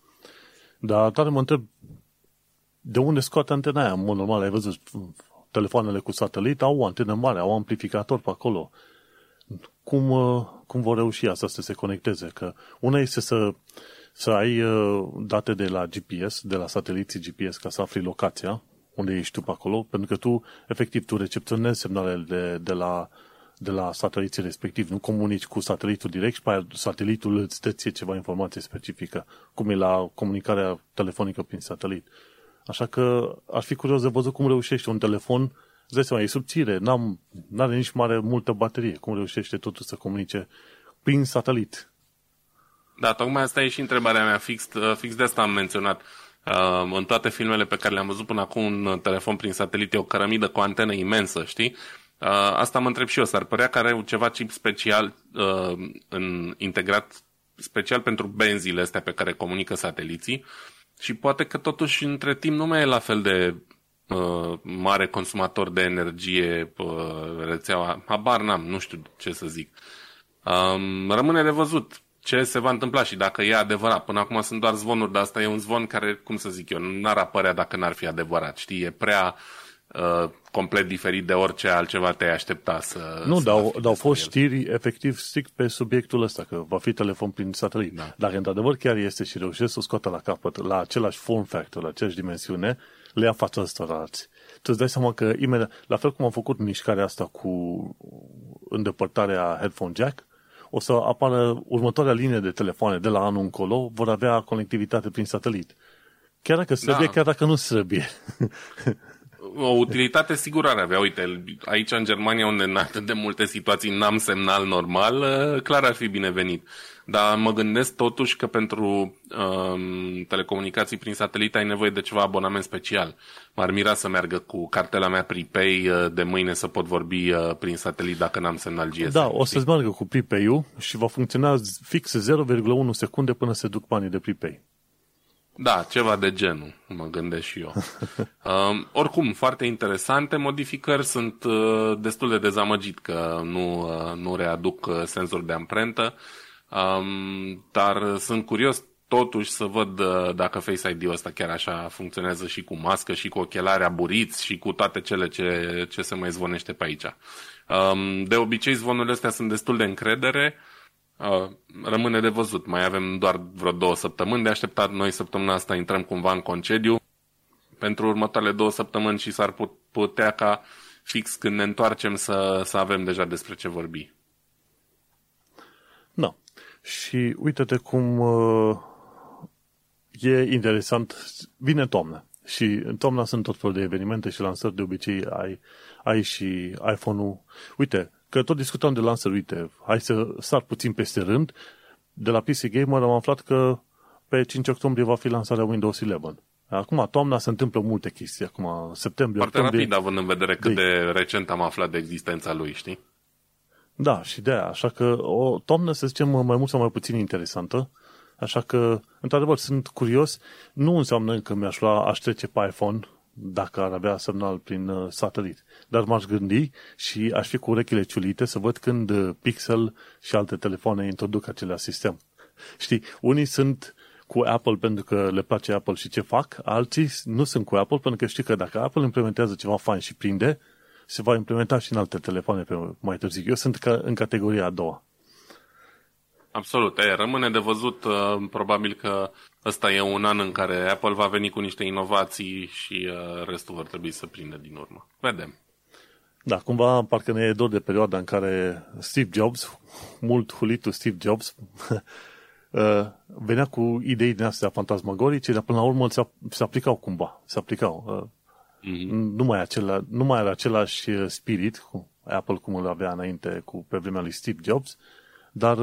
Dar tare mă întreb, de unde scoate antena aia? Mă, normal, ai văzut... Telefoanele cu satelit au o antenă mare, au amplificator pe acolo. Cum, cum vor reuși asta să se conecteze? Că una este să, să ai date de la G P S, de la sateliții G P S, ca să afli locația unde ești tu pe acolo, pentru că tu, efectiv, tu recepționezi semnalele de, de, la, de la sateliții respectiv. Nu comunici cu satelitul direct și pe aia satelitul îți dă ție ceva informație specifică, cum e la comunicarea telefonică prin satelit. Așa că ar fi curios de văzut cum reușește un telefon, îți dai seama, e subțire, n-am, n-are nici mare multă baterie, cum reușește totul să comunice prin satelit. Da, tocmai asta e și întrebarea mea, fix, fix de asta am menționat. În toate filmele pe care le-am văzut până acum, un telefon prin satelit e o cărămidă cu o antenă imensă, știi? Asta mă întreb și eu, s-ar părea că are ceva chip special în, integrat special pentru benzile astea pe care comunică sateliții. Și poate că totuși între timp nu mai e la fel de uh, mare consumator de energie uh, rețeaua. Habar n-am, nu știu ce să zic. Um, rămâne de văzut ce se va întâmpla și dacă e adevărat. Până acum sunt doar zvonuri, dar asta e un zvon care, cum să zic eu, n-ar apărea dacă n-ar fi adevărat. Știi, e prea uh, complet diferit de orice altceva te-ai aștepta să... Nu, dar au fost știri efectiv strict pe subiectul ăsta, că va fi telefon prin satelit. Da. Dacă într-adevăr chiar este și reușesc să o scoată la capăt, la același form factor, la aceeași dimensiune, le ia fața ăstoralți. Tu îți dai seama că imediat, la fel cum am făcut mișcarea asta cu îndepărtarea headphone jack, o să apară următoarea linie de telefoane de la anul încolo, vor avea conectivitate prin satelit. Chiar dacă străbie, da. Chiar dacă nu străbie. O utilitate sigură ar avea. Uite, aici în Germania, unde în atât de multe situații n-am semnal normal, clar ar fi binevenit. Dar mă gândesc totuși că pentru um, telecomunicații prin satelit ai nevoie de ceva abonament special. M-ar mira să meargă cu cartela mea prepay de mâine să pot vorbi uh, prin satelit dacă n-am semnal G S M. Da, o să-ți meargă cu prepay-ul și va funcționa fix zero virgulă unu secunde până se duc banii de prepay. Da, ceva de genul, mă gândesc și eu. Uh, oricum, foarte interesante modificări. Sunt uh, destul de dezamăgit că nu, uh, nu readuc senzor de amprentă, um, dar sunt curios totuși să văd dacă Face I D-ul ăsta chiar așa funcționează și cu mască, și cu ochelari aburiți, și cu toate cele ce, ce se mai zvonește pe aici. De obicei, zvonurile astea sunt destul de încredere. Rămâne de văzut. Mai avem doar vreo două săptămâni de așteptat. Noi săptămâna asta intrăm cumva în concediu pentru următoarele două săptămâni și s-ar putea ca fix când ne întoarcem să, să avem deja despre ce vorbi. Da. Și uite-te cum e interesant. Vine toamna. Și în toamna sunt tot felul de evenimente și lansări. De obicei ai, ai și iPhone-ul. Uite, că tot discutam de lansări. Uite, hai să sar puțin peste rând. De la P C Gamer am aflat că pe cinci octombrie va fi lansarea Windows unsprezece. Acum, toamna, se întâmplă multe chestii. Acum, septembrie, foarte octombrie, rapid, având în vedere cât de... de recent am aflat de existența lui, știi? Da, și de-aia. Așa că o toamnă, să zicem, mai mult sau mai puțin interesantă. Așa că, într-adevăr, sunt curios. Nu înseamnă că mi-aș lua, aș trece pe iPhone dacă ar avea semnal prin satelit. Dar m-aș gândi și aș fi cu urechile ciulite să văd când Pixel și alte telefoane introduc același sistem. Știi, unii sunt cu Apple pentru că le place Apple și ce fac, alții nu sunt cu Apple pentru că știu că dacă Apple implementează ceva fain și prinde, se va implementa și în alte telefoane pe mai târziu. Eu sunt ca în categoria a doua. Absolut. E, rămâne de văzut. Probabil că ăsta e un an în care Apple va veni cu niște inovații și restul vor trebui să prindă din urmă. Vedem. Da, cumva parcă ne e dor de perioada în care Steve Jobs, mult hulitul Steve Jobs, venea cu idei din astea fantasmagorice, dar până la urmă se, se aplicau cumva. Se aplicau. Mm-hmm. Nu, mai acela, nu mai era același spirit cu Apple cum îl avea înainte cu, pe vremea lui Steve Jobs, dar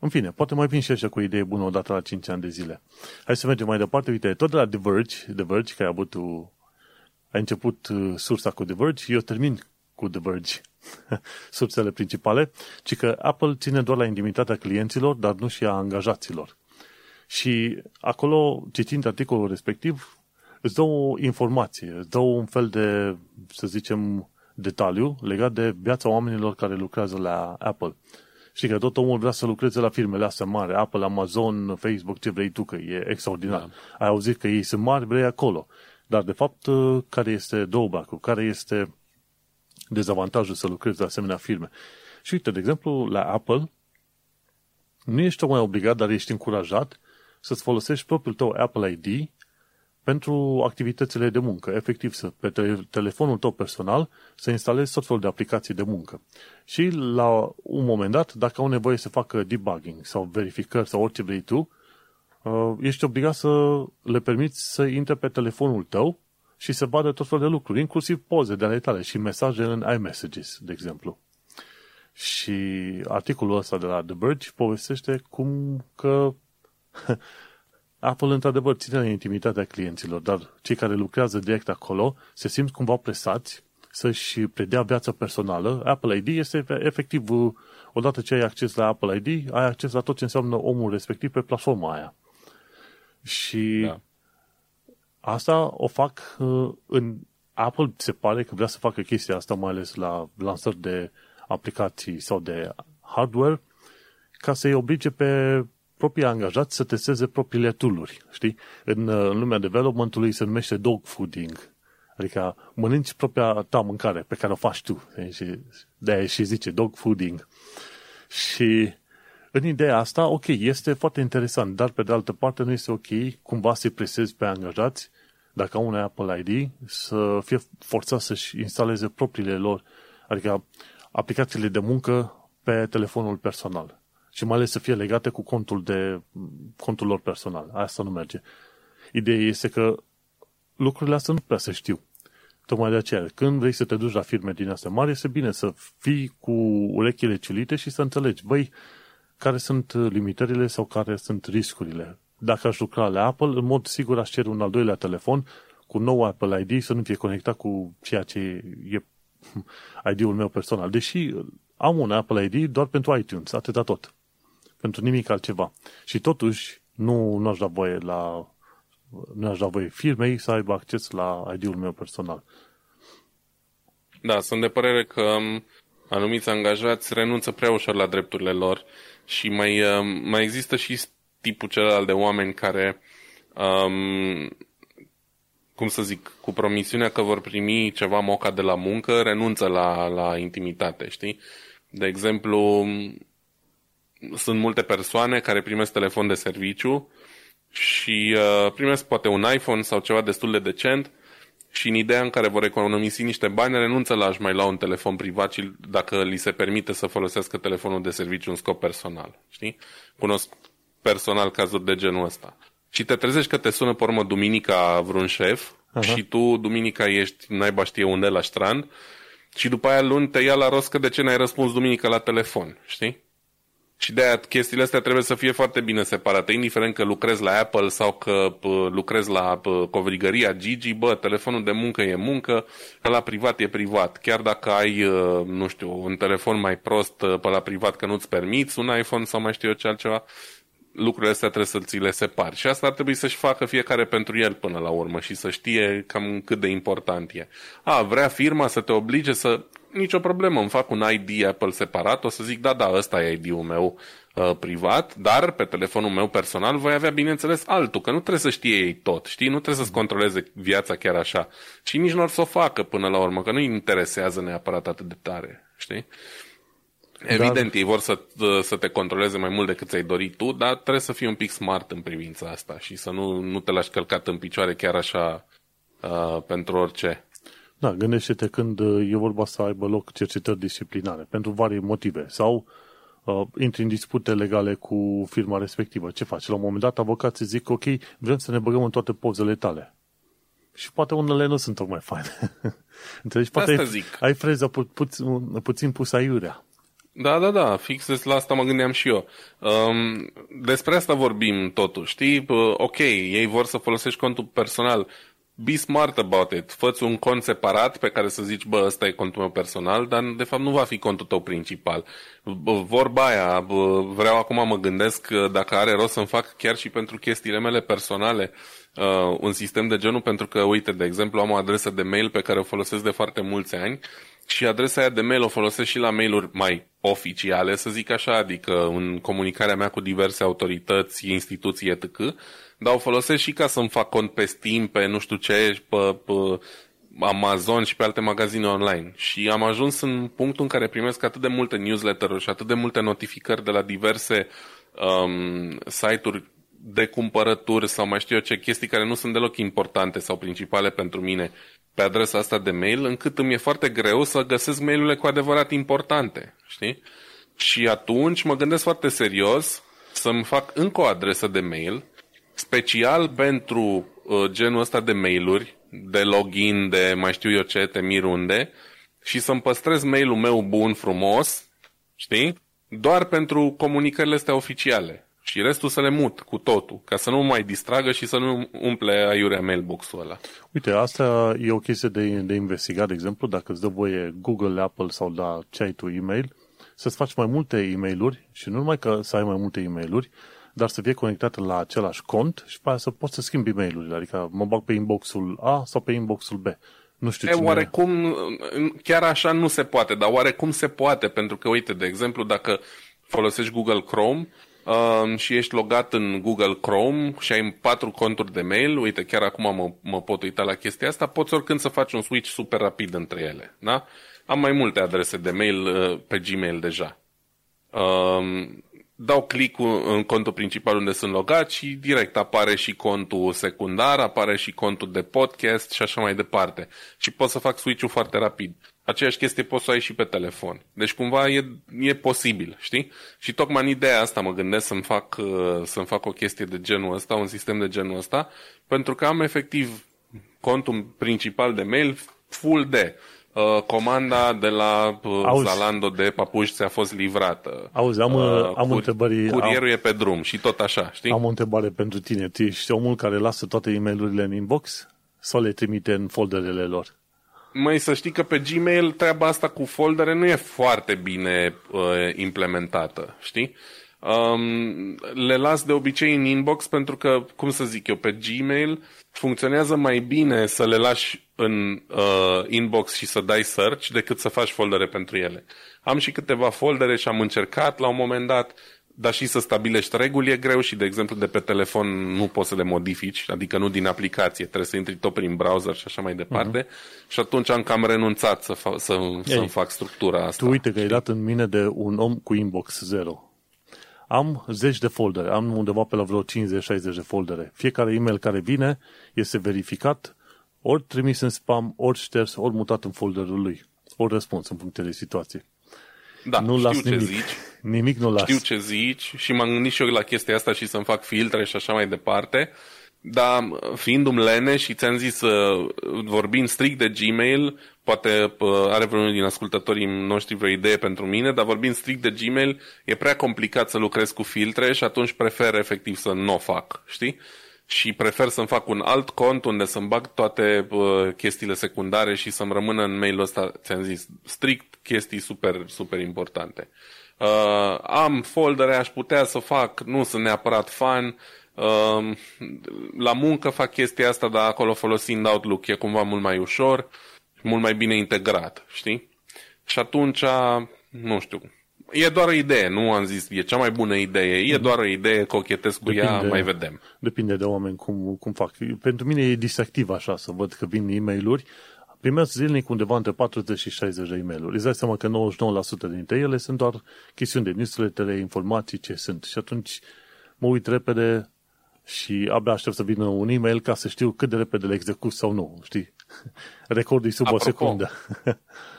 în fine, poate mai vin și așa cu o idee bună odată la cinci ani de zile. Hai să mergem mai departe. Uite, tot de la The Verge, The Verge că ai avut, ai început sursa cu The Verge, eu termin cu The Verge sursele principale, ci că Apple ține doar la indemnitatea clienților, dar nu și a angajaților. Și acolo, citind articolul respectiv, îți dă o informație, îți dă un fel de, să zicem, detaliu legat de viața oamenilor care lucrează la Apple. Știi că tot omul vrea să lucreze la firmele astea mari, Apple, Amazon, Facebook, ce vrei tu, că e extraordinar. Da. Ai auzit că ei sunt mari, vrei acolo. Dar, de fapt, care este drawback-ul? Care este dezavantajul să lucrezi la asemenea firme? Și uite, de exemplu, la Apple, nu ești tocmai obligat, dar ești încurajat să-ți folosești propriul tău Apple I D pentru activitățile de muncă. Efectiv, să, pe te- telefonul tău personal să instalezi tot felul de aplicații de muncă. Și la un moment dat, dacă au nevoie să facă debugging sau verificări sau orice vrei tu, ești obligat să le permiți să intre pe telefonul tău și să vadă tot felul de lucruri, inclusiv poze de ale tale și mesaje în iMessages, de exemplu. Și articolul ăsta de la The Verge povestește cum că Apple, într-adevăr, ține în intimitatea clienților, dar cei care lucrează direct acolo se simt cumva presați să-și predea viața personală. Apple I D este efectiv, odată ce ai acces la Apple I D, ai acces la tot ce înseamnă omul respectiv pe platforma aia. Și da. Asta o fac în Apple, se pare că vrea să facă chestia asta, mai ales la lansări de aplicații sau de hardware, ca să-i oblige pe proprii angajați să testeze propriile tool-uri, știi? În, în lumea development-ului se numește dog fooding, adică mănânci propria ta mâncare pe care o faci tu, și de-aia și zice dog fooding. Și în ideea asta, ok, este foarte interesant, dar pe de altă parte nu este ok cumva să-i presezi pe angajați, dacă au un Apple I D, să fie forțat să-și instaleze propriile lor, adică aplicațiile de muncă pe telefonul personal. Și mai ales să fie legate cu contul, de, contul lor personal. Asta nu merge. Ideea este că lucrurile astea nu prea se știu. Tocmai de aceea, când vrei să te duci la firme din astea mari, este bine să fii cu urechile ciulite și să înțelegi, băi, care sunt limitările sau care sunt riscurile. Dacă aș lucra la Apple, în mod sigur aș cere un al doilea telefon cu nou Apple I D să nu fie conectat cu ceea ce e I D-ul meu personal. Deși am un Apple I D doar pentru iTunes, atâta tot. Pentru nimic altceva. Și totuși, nu, nu aș da voie la nu aș da voie firmei să aibă acces la I D-ul meu personal. Da, sunt de părere că anumiți angajați renunță prea ușor la drepturile lor și mai, mai există și tipul celălalt de oameni care, um, cum să zic, cu promisiunea că vor primi ceva moca de la muncă, renunță la, la intimitate, știi? De exemplu, sunt multe persoane care primesc telefon de serviciu și uh, primesc poate un iPhone sau ceva destul de decent și în ideea în care vor economisi niște bani, renunță la aș mai lua un telefon privat și dacă li se permite să folosească telefonul de serviciu în scop personal. Știi? Cunosc personal cazuri de genul ăsta. Și te trezești că te sună pe urmă duminica vreun șef uh-huh. și tu duminica ești naiba știe unde la ștrand și după aia luni te ia la rost că de ce n-ai răspuns duminică la telefon. Știi? Și de-aia chestiile astea trebuie să fie foarte bine separate, indiferent că lucrezi la Apple sau că lucrezi la covrigăria Gigi, bă, telefonul de muncă e muncă, că la privat e privat. Chiar dacă ai, nu știu, un telefon mai prost pe la privat că nu-ți permiți, un iPhone sau mai știu eu ce altceva, lucrurile astea trebuie să ți le separi. Și asta ar trebui să-și facă fiecare pentru el până la urmă și să știe cam cât de important e. A, vrea firma să te oblige să... Nicio problemă, îmi fac un I D Apple separat, o să zic, da, da, ăsta e I D-ul meu uh, privat, dar pe telefonul meu personal voi avea, bineînțeles, altul, că nu trebuie să știe ei tot, știi? Nu trebuie să-ți controleze viața chiar așa. Și nici nu ar să o facă până la urmă, că nu-i interesează neapărat atât de tare, știi? Evident, ei vor să, să te controleze mai mult decât ți-ai dorit tu, dar trebuie să fii un pic smart în privința asta și să nu, nu te lași călcat în picioare chiar așa uh, pentru orice. Da, gândește-te când e vorba să aibă loc cercetări disciplinare, pentru varie motive, sau uh, intri în dispute legale cu firma respectivă. Ce faci? La un moment dat, avocații zic, ok, vrem să ne băgăm în toate pozele tale. Și poate unele nu sunt tocmai faine. Înțelegi? Poate ai, zic. ai freza pu- pu- puțin pusă aiurea. Da, da, da, fix la asta mă gândeam și eu. Um, despre asta vorbim totuși, știi? Ok, ei vor să folosești contul personal. Be smart about it. Fă-ți un cont separat pe care să zici, bă, ăsta e contul meu personal, dar de fapt nu va fi contul tău principal. Vorba aia, vreau acum mă gândesc dacă are rost să-mi fac chiar și pentru chestiile mele personale uh, un sistem de genul, pentru că, uite, de exemplu, am o adresă de mail pe care o folosesc de foarte mulți ani și adresa aia de mail o folosesc și la mail-uri mai oficiale, să zic așa, adică în comunicarea mea cu diverse autorități, instituții, et cetera, dar o folosesc și ca să-mi fac cont pe Steam, pe nu știu ce, pe, pe Amazon și pe alte magazine online. Și am ajuns în punctul în care primesc atât de multe newsletter-uri și atât de multe notificări de la diverse um, site-uri de cumpărături sau mai știu eu ce chestii care nu sunt deloc importante sau principale pentru mine pe adresa asta de mail, încât îmi e foarte greu să găsesc mail-urile cu adevărat importante, știi? Și atunci mă gândesc foarte serios să-mi fac încă o adresă de mail special pentru uh, genul ăsta de mail-uri, de login, de mai știu eu ce, te mir unde, și să-mi păstrez mail-ul meu bun, frumos, știi? Doar pentru comunicările astea oficiale. Și restul să le mut cu totul, ca să nu mai distragă și să nu umple aiurea mailbox-ul ăla. Uite, asta e o chestie de, de investigat, de exemplu, dacă îți dă voie Google, Apple sau la ce ai tu e-mail, să-ți faci mai multe e-mail-uri și nu numai că să ai mai multe e-mail-uri, dar să fie conectat la același cont și pe aia să poți să schimbi e-mail-urile. Adică mă bag pe inbox-ul A sau pe inbox-ul B. Nu știu e, cine... Oarecum, chiar așa nu se poate, dar oarecum se poate, pentru că, uite, de exemplu, dacă folosești Google Chrome uh, și ești logat în Google Chrome și ai patru conturi de mail, uite, chiar acum mă, mă pot uita la chestia asta, poți oricând să faci un switch super rapid între ele. Da? Am mai multe adrese de mail uh, pe Gmail deja. Uh, Dau click în contul principal unde sunt logat și direct apare și contul secundar, apare și contul de podcast și așa mai departe. Și pot să fac switch-ul foarte rapid. Aceeași chestie poți să o ai și pe telefon. Deci cumva e, e posibil, știi? Și tocmai în ideea asta mă gândesc să-mi fac, să-mi fac o chestie de genul ăsta, un sistem de genul ăsta, pentru că am efectiv contul principal de mail full de... comanda de la Auzi. Zalando de papuși ți-a fost livrată. Auzi, am, uh, am cur- întrebări... Curierul am, e pe drum și tot așa, știi? Am o întrebare pentru tine. Tu ești omul care lasă toate e-mail-urile în inbox sau le trimite în folderele lor? Măi, să știi că pe Gmail treaba asta cu foldere nu e foarte bine uh, implementată, știi? Um, le las de obicei în inbox pentru că, cum să zic eu, pe Gmail funcționează mai bine să le lași în uh, inbox și să dai search decât să faci foldere pentru ele. Am și câteva foldere și am încercat la un moment dat, dar și să stabilești reguli e greu și, de exemplu, de pe telefon nu poți să le modifici, adică nu din aplicație, trebuie să intri tot prin browser și așa mai departe. Uh-huh. Și atunci am cam renunțat să fa- să, să-mi fac structura asta. Tu uite că ai dat în mine de un om cu inbox zero. Am zeci de foldere, am undeva pe la vreo cincizeci șaizeci de foldere. Fiecare e-mail care vine este verificat, ori trimis în spam, ori șters, ori mutat în folderul lui, ori răspuns în funcție de situație. Da, nu știu ce nimic. zici. Nimic nu las. Știu ce zici și m-am gândit și eu la chestia asta și să-mi fac filtre și așa mai departe, dar fiindu-mi lene și ți-am zis, vorbind strict de Gmail, poate are vreunul din ascultătorii noștri vreo idee pentru mine, dar vorbind strict de Gmail, e prea complicat să lucrez cu filtre și atunci prefer efectiv să nu o fac, știi? Și prefer să-mi fac un alt cont unde să-mi bag toate uh, chestiile secundare și să-mi rămână în mail-ul ăsta, ți-am zis, strict chestii super, super importante. Uh, am foldere, aș putea să fac, nu sunt neapărat fan, uh, la muncă fac chestia asta, dar acolo folosind Outlook e cumva mult mai ușor, mult mai bine integrat, știi? Și atunci, nu știu... E doar o idee, nu am zis, e cea mai bună idee, e doar o idee, cochetez cu depinde, ea, mai vedem. Depinde de oameni cum, cum fac. Pentru mine e distractiv așa să văd că vin e-mail-uri. Primesc zilnic undeva între patruzeci și șaizeci de e-mail-uri. Îți dai seama că nouăzeci și nouă la sută dintre ele sunt doar chestiuni de newsletter, informații ce sunt. Și atunci mă uit repede și abia aștept să vină un e-mail ca să știu cât de repede le execut sau nu, știi? Recordul sub Apropo, o secundă.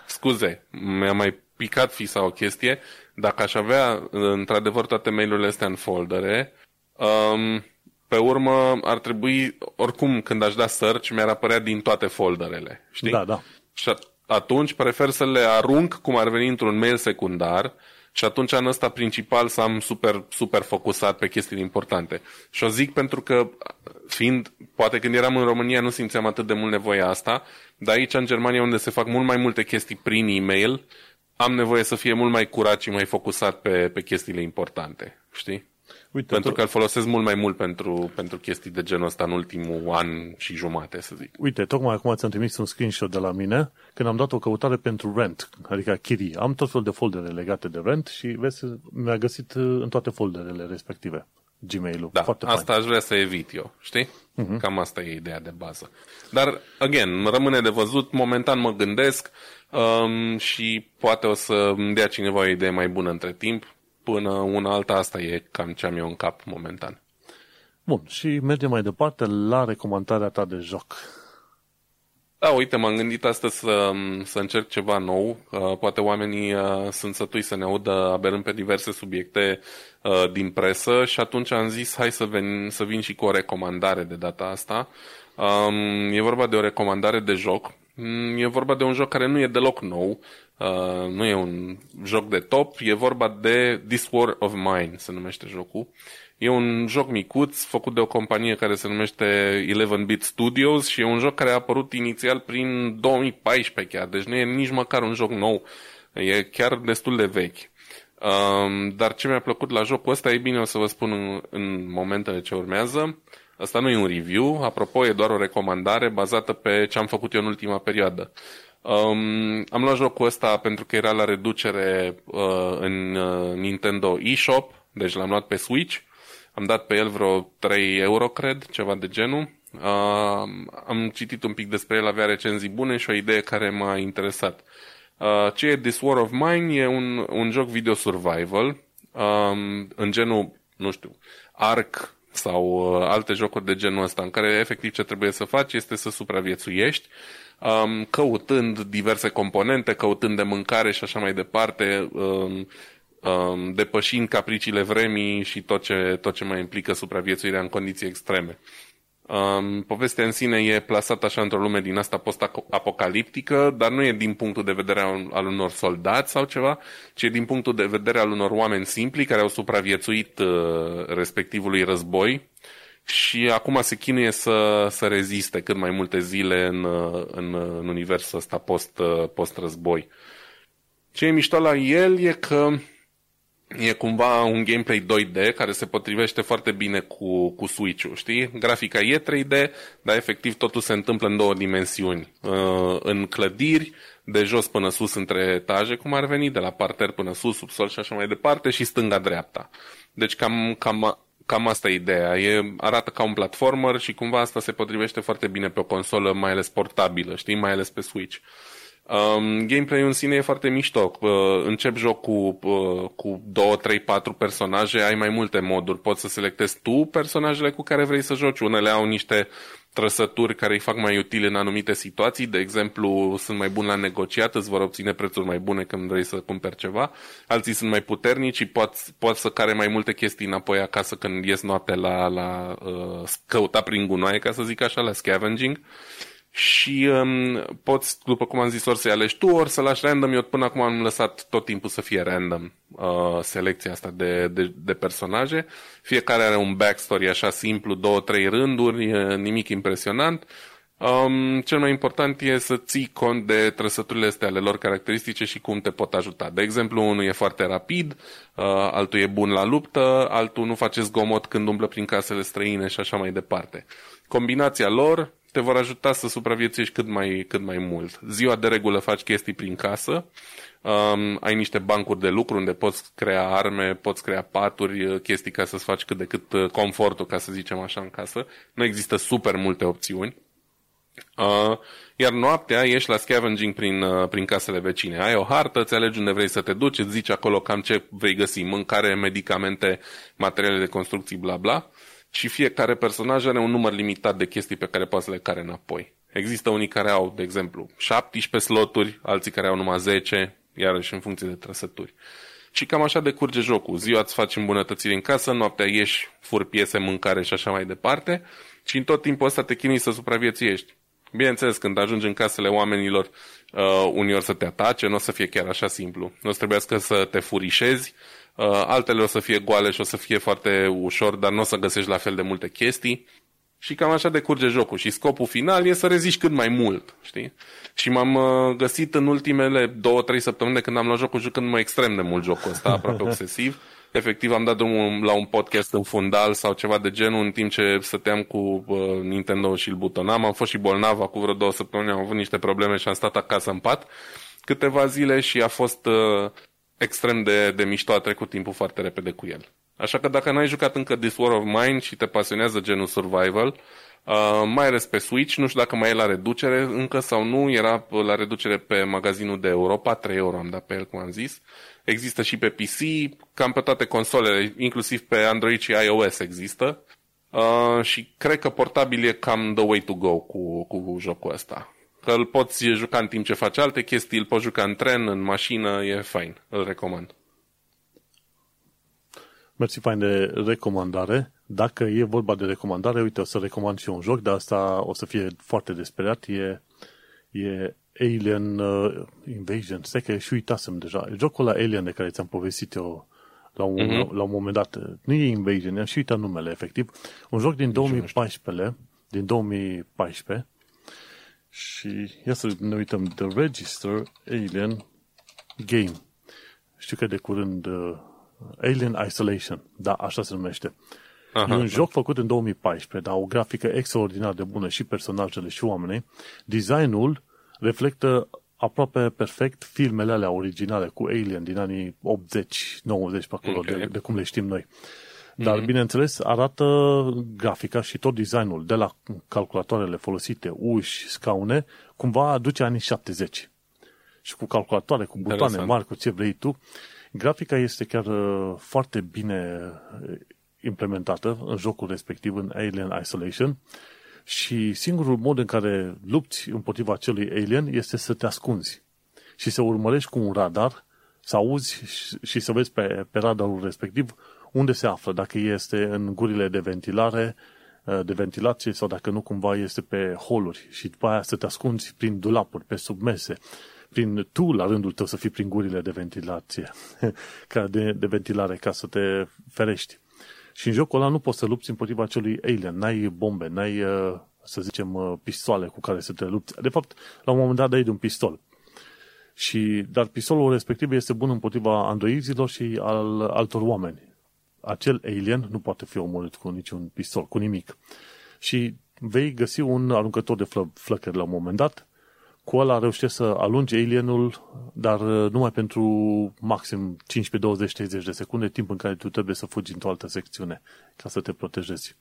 Scuze, mi-a mai picat fi sau o chestie, dacă aș avea într-adevăr toate mail-urile astea în foldere, um, pe urmă ar trebui, oricum când aș da search, mi-ar apărea din toate folderele, știi? Da, da. Și atunci prefer să le arunc cum ar veni într-un mail secundar și atunci în ăsta principal să am super, super focusat pe chestiile importante. Și o zic pentru că, fiind, poate când eram în România nu simțeam atât de mult nevoia asta, dar aici în Germania unde se fac mult mai multe chestii prin e-mail, am nevoie să fie mult mai curat și mai focusat pe, pe chestiile importante, știi? Uite, pentru tu... că îl folosesc mult mai mult pentru, pentru chestii de genul ăsta în ultimul an și jumate, să zic. Uite, tocmai acum ți-am trimis un screenshot de la mine când am dat o căutare pentru rent, adică chirii. Am tot fel de foldere legate de rent și vezi, mi-a găsit în toate folderele respective Gmail-ul. Da, Foarte asta fain. Aș vrea să evit eu, știi? Uh-huh. Cam asta e ideea de bază. Dar, again, rămâne de văzut, momentan mă gândesc um, și poate o să îmi dea cineva o idee mai bună între timp, până una alta, asta e cam ce am eu în cap momentan. Bun, și mergem mai departe la recomandarea ta de joc. Da, uite, m-am gândit astăzi să, să încerc ceva nou. Uh, poate oamenii uh, sunt sătui să ne audă aberând pe diverse subiecte uh, din presă și atunci am zis hai să, ven, să vin și cu o recomandare de data asta. Um, e vorba de o recomandare de joc. Um, e vorba de un joc care nu e deloc nou. Uh, nu e un joc de top. E vorba de This War of Mine, se numește jocul. E un joc micuț, făcut de o companie care se numește eleven bit Studios și e un joc care a apărut inițial prin două mii paisprezece chiar, deci nu e nici măcar un joc nou, e chiar destul de vechi. Um, dar ce mi-a plăcut la jocul ăsta, e bine, o să vă spun în, în momentele ce urmează. Asta nu e un review, apropo, e doar o recomandare bazată pe ce am făcut eu în ultima perioadă. Um, am luat jocul ăsta pentru că era la reducere uh, în uh, Nintendo eShop, deci l-am luat pe Switch. Am dat pe el vreo trei euro, cred, ceva de genul. Uh, am citit un pic despre el, avea recenzii bune și o idee care m-a interesat. Uh, ce e This War of Mine? E un, un joc video survival, um, în genul, nu știu, Ark sau uh, alte jocuri de genul ăsta, în care efectiv ce trebuie să faci este să supraviețuiești, um, căutând diverse componente, căutând de mâncare și așa mai departe, um, depășind capriciile vremii și tot ce, tot ce mai implică supraviețuirea în condiții extreme. Um, povestea în sine e plasată așa într-o lume din asta post-apocaliptică, dar nu e din punctul de vedere al, al unor soldați sau ceva, ci e din punctul de vedere al unor oameni simpli care au supraviețuit uh, respectivului război și acum se chinuie să, să reziste cât mai multe zile în, în, în universul ăsta post, post-război. Ce e mișto la el e că e cumva un gameplay doi D care se potrivește foarte bine cu, cu Switch-ul, știi? Grafica e trei D, dar efectiv totul se întâmplă în două dimensiuni. În clădiri, de jos până sus între etaje, cum ar veni, de la parter până sus, subsol și așa mai departe, și stânga-dreapta. Deci cam, cam, cam asta e ideea. E, arată ca un platformer și cumva asta se potrivește foarte bine pe o consolă, mai ales portabilă, știi, mai ales pe Switch. Um, gameplay-ul în sine e foarte mișto. Uh, încep joc cu, uh, cu două, trei, patru personaje, ai mai multe moduri. Poți să selectezi tu personajele cu care vrei să joci. Unele au niște trăsături care îi fac mai utile în anumite situații. De exemplu, sunt mai buni la negociat, îți vor obține prețuri mai bune când vrei să cumperi ceva. Alții sunt mai puternici și poți, poți să care mai multe chestii înapoi acasă când ies noaptea la, la uh, căuta prin gunoaie, ca să zic așa, la scavenging. Și um, poți, după cum am zis, ori să-i alegi tu, ori să lași random. Eu până acum am lăsat tot timpul să fie random uh, selecția asta de, de, de personaje. Fiecare are un backstory așa simplu, două, trei rânduri, uh, nimic impresionant. Um, cel mai important e să ții cont de trăsăturile astea ale lor caracteristice și cum te pot ajuta. De exemplu, unul e foarte rapid, uh, altul e bun la luptă, altul nu face zgomot când umblă prin casele străine și așa mai departe. Combinația lor te vor ajuta să supraviețuiești cât mai, cât mai mult. Ziua de regulă faci chestii prin casă, um, ai niște bancuri de lucru unde poți crea arme, poți crea paturi, chestii ca să-ți faci cât de cât confortul, ca să zicem așa, în casă. Nu există super multe opțiuni. Uh, iar noaptea ieși la scavenging prin, uh, prin casele vecine. Ai o hartă, îți alegi unde vrei să te duci, îți zici acolo cam ce vei găsi, mâncare, medicamente, materiale de construcții, bla bla. Și fiecare personaj are un număr limitat de chestii pe care poate să le care înapoi. Există unii care au, de exemplu, șaptesprezece sloturi, alții care au numai zece, iarăși în funcție de trăsături. Și cam așa decurge jocul. Ziua îți faci îmbunătățiri în casă, noaptea ieși, furi piese, mâncare și așa mai departe. Și în tot timpul ăsta te chinui să supraviețuiești. Bineînțeles, când ajungi în casele oamenilor, uh, unii ori să te atace, nu o să fie chiar așa simplu. Nu o să trebuiască să te furișezi, uh, altele o să fie goale și o să fie foarte ușor, dar nu o să găsești la fel de multe chestii. Și cam așa decurge jocul. Și scopul final e să reziști cât mai mult, știi? Și m-am uh, găsit în ultimele două, trei săptămâni când am luat jocul, jucând mai extrem de mult jocul ăsta, aproape obsesiv. Efectiv am dat drumul la un podcast în fundal sau ceva de genul în timp ce stăteam cu uh, Nintendo și îl butonam. Am fost și bolnav acum vreo două săptămâni, am avut niște probleme și am stat acasă în pat câteva zile și a fost uh, extrem de, de mișto, a trecut timpul foarte repede cu el. Așa că dacă n-ai jucat încă This War of Mine și te pasionează genul survival, uh, mai ales pe Switch, nu știu dacă mai e la reducere încă sau nu, era la reducere pe magazinul de Europa, trei euro am dat pe el, cum am zis. Există și pe P C, cam pe toate consolele, inclusiv pe Android și iOS există. Uh, și cred că portabil e cam the way to go cu, cu jocul ăsta. Că îl poți juca în timp ce faci alte chestii, îl poți juca în tren, în mașină, e fain, îl recomand. Mersi fain de recomandare. Dacă e vorba de recomandare, uite, o să recomand și un joc, dar asta o să fie foarte desperiat, e... e... Alien uh, Invasion, stai că și uitasem deja. Jocul ăla Alien de care ți-am povestit eu la un, mm-hmm. la, la un moment dat, nu e Invasion, am și uitat numele, efectiv. Un joc din două mii paisprezece, din două mii paisprezece și ia să ne uităm, The Register Alien Game. Știu că de curând uh, Alien Isolation, da, așa se numește. Aha, e un joc făcut în două mii paisprezece, dar o grafică extraordinar de bună și personajele și oamenii. Designul reflectă aproape perfect filmele alea originale cu Alien din anii optzeci, nouăzeci pe acolo, okay. de, de cum le știm noi. Dar, mm-hmm. bineînțeles, arată grafica și tot designul de la calculatoarele folosite, uși, scaune, cumva aduce anii șaptezeci. Și cu calculatoare, cu butoane Interesant. mari, cu ce vrei tu, grafica este chiar foarte bine implementată în jocul respectiv, în Alien Isolation. Și singurul mod în care lupți împotriva acelui alien este să te ascunzi și să urmărești cu un radar, să auzi și să vezi pe, pe radarul respectiv unde se află, dacă este în gurile de ventilare, de ventilație sau dacă nu cumva este pe holuri și după aia să te ascunzi prin dulapuri, pe submerse, prin tu la rândul tău să fii prin gurile de ventilație, de, de ventilare ca să te ferești. Și în jocul ăla nu poți să lupți împotriva acelui alien, n-ai bombe, n-ai, să zicem, pistoale cu care să te lupți. De fapt, la un moment dat dai de un pistol. Și, dar pistolul respectiv este bun împotriva androizilor și al altor oameni. Acel alien nu poate fi omorât cu niciun pistol, cu nimic. Și vei găsi un aruncător de flă- flăcări la un moment dat, cu ăla reușești să alungi alienul, dar numai pentru maxim cincisprezece, douăzeci, treizeci de secunde, timp în care tu trebuie să fugi într-o altă secțiune ca să te protejezi.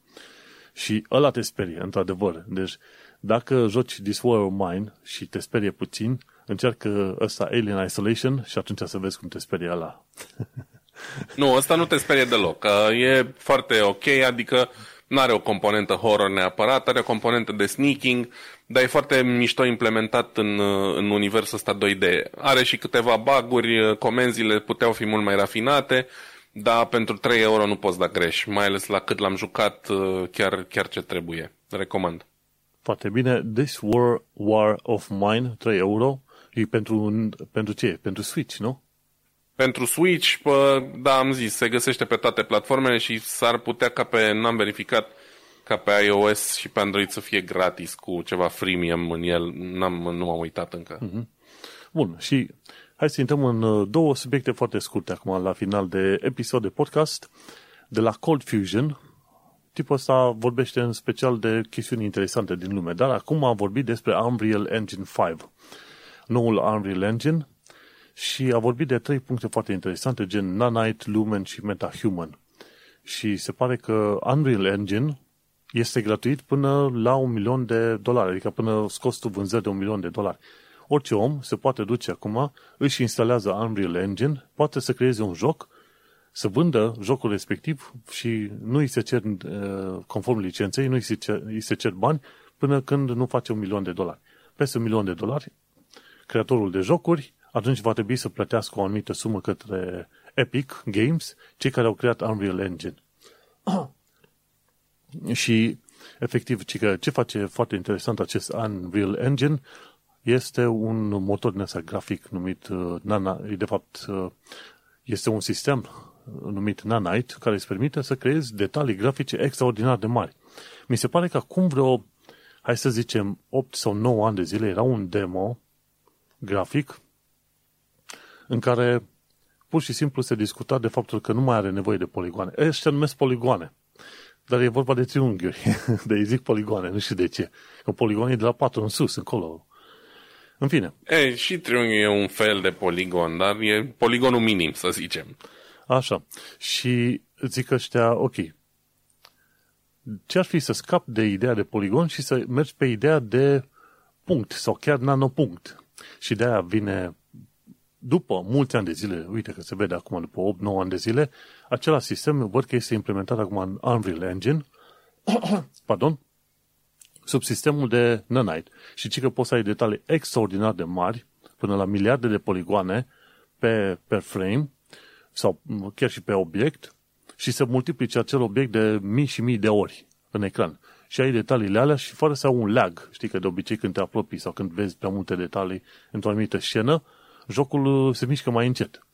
Și ăla te sperie, într-adevăr. Deci, dacă joci This War of Mine și te sperie puțin, încearcă ăsta Alien Isolation și atunci să vezi cum te sperie ăla. Nu, ăsta nu te sperie deloc. E foarte ok, adică nu are o componentă horror neapărat, are o componentă de sneaking, dar e foarte mișto implementat în, în universul ăsta doi D. Are și câteva bug-uri, comenzile puteau fi mult mai rafinate, dar pentru trei euro nu poți da greș, mai ales la cât l-am jucat, chiar, chiar ce trebuie. Recomand. Foarte bine. This War, War of Mine, trei euro, e pentru, pentru ce? Pentru Switch, nu? Pentru Switch, pă, da, am zis, se găsește pe toate platformele și s-ar putea ca pe, n-am verificat, ca pe iOS și pe Android să fie gratis cu ceva freemium în el, n-am, nu m-am uitat încă. Mm-hmm. Bun, și hai să intrăm în două subiecte foarte scurte acum la final de episod de podcast, de la Cold Fusion. Tipul ăsta vorbește în special de chestiuni interesante din lume, dar acum a vorbit despre Unreal Engine cinci, noul Unreal Engine, și a vorbit de trei puncte foarte interesante, gen Nanite, Lumen și MetaHuman. Și se pare că Unreal Engine este gratuit până la un milion de dolari, adică până costul vânzării de un milion de dolari. Orice om se poate duce acum, își instalează Unreal Engine, poate să creeze un joc, să vândă jocul respectiv și nu îi se cer, conform licenței, nu îi se cer, îi se cer bani până când nu face un milion de dolari. Peste un milion de dolari, creatorul de jocuri atunci va trebui să plătească o anumită sumă către Epic Games, cei care au creat Unreal Engine. Și, efectiv, ce face foarte interesant acest Unreal Engine este un motor din ăsta grafic numit Nanite, de fapt, este un sistem numit Nanite, care îți permite să creezi detalii grafice extraordinar de mari. Mi se pare că acum vreo, hai să zicem, opt sau nouă ani de zile, era un demo grafic în care pur și simplu se discuta de faptul că nu mai are nevoie de poligoane. Ăștia numesc poligoane, dar e vorba de triunghiuri, de zic poligoane, nu știu de ce. Că poligonii de la patru în sus, încolo. În fine. E, și triunghiul e un fel de poligon, dar e poligonul minim, să zicem. Așa. Și zic ăștia, ok, ce-ar fi să scap de ideea de poligon și să mergi pe ideea de punct sau chiar nanopunct? Și de-aia vine, după mulți ani de zile, uite că se vede acum după opt nouă ani de zile, același sistem, văd că este implementat acum în Unreal Engine, pardon, sub sistemul de Nanite. Și ci că poți să ai detalii extraordinar de mari, până la miliarde de poligoane pe, pe frame, sau chiar și pe obiect, și să multiplici acel obiect de mii și mii de ori în ecran. Și ai detaliile alea și fără să au un lag. Știi că de obicei când te apropii sau când vezi prea multe detalii într-o anumită scenă, jocul se mișcă mai încet.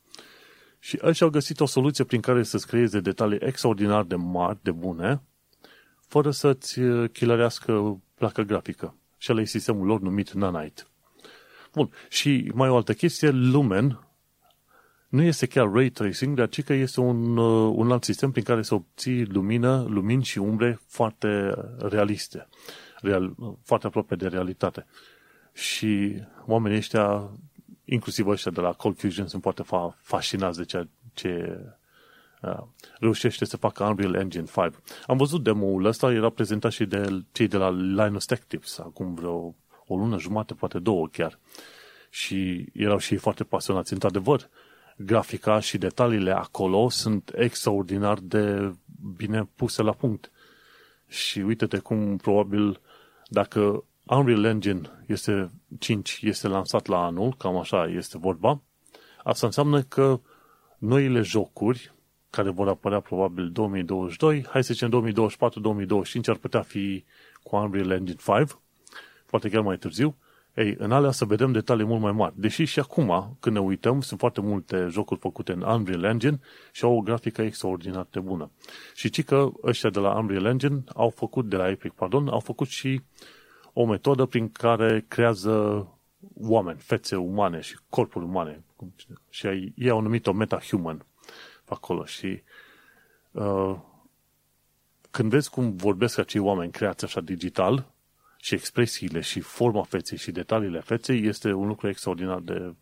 Și ăștia au găsit o soluție prin care să-ți creeze detalii extraordinar de mari, de bune, fără să-ți chilărească placa grafică. Și ăla e sistemul lor numit Nanite. Bun, și mai o altă chestie, Lumen nu este chiar Ray Tracing, dar ci că este un, un alt sistem prin care să obții lumină, lumini și umbre foarte realiste, real, foarte aproape de realitate. Și oamenii ăștia, inclusiv ăștia de la Cold Fusion, sunt foarte fa- fascinați de ceea ce uh, reușește să facă Unreal Engine cinci. Am văzut demo-ul ăsta, era prezentat și de cei de la Linus Tech Tips, acum vreo o lună jumate, poate două chiar. Și erau și ei foarte pasionați. Într-adevăr, grafica și detaliile acolo sunt extraordinar de bine puse la punct. Și uite-te cum probabil dacă Unreal Engine este cinci este lansat la anul, cam așa este vorba, asta înseamnă că noile jocuri care vor apărea probabil două mii douăzeci și doi, hai să zicem două mii douăzeci și patru două mii douăzeci și cinci ar putea fi cu Unreal Engine cinci, poate chiar mai târziu. Ei, în alea să vedem detalii mult mai mari. Deși și acum, când ne uităm, sunt foarte multe jocuri făcute în Unreal Engine și au o grafică extraordinar de bună. Și ci că ăștia de la Unreal Engine au făcut, de la Epic, pardon, au făcut și o metodă prin care creează oameni, fețe umane și corpuri umane. Și ei au numit-o MetaHuman acolo. Și uh, când vezi cum vorbesc acei oameni creați așa digital și expresiile și forma feței și detaliile feței este un lucru extraordinar de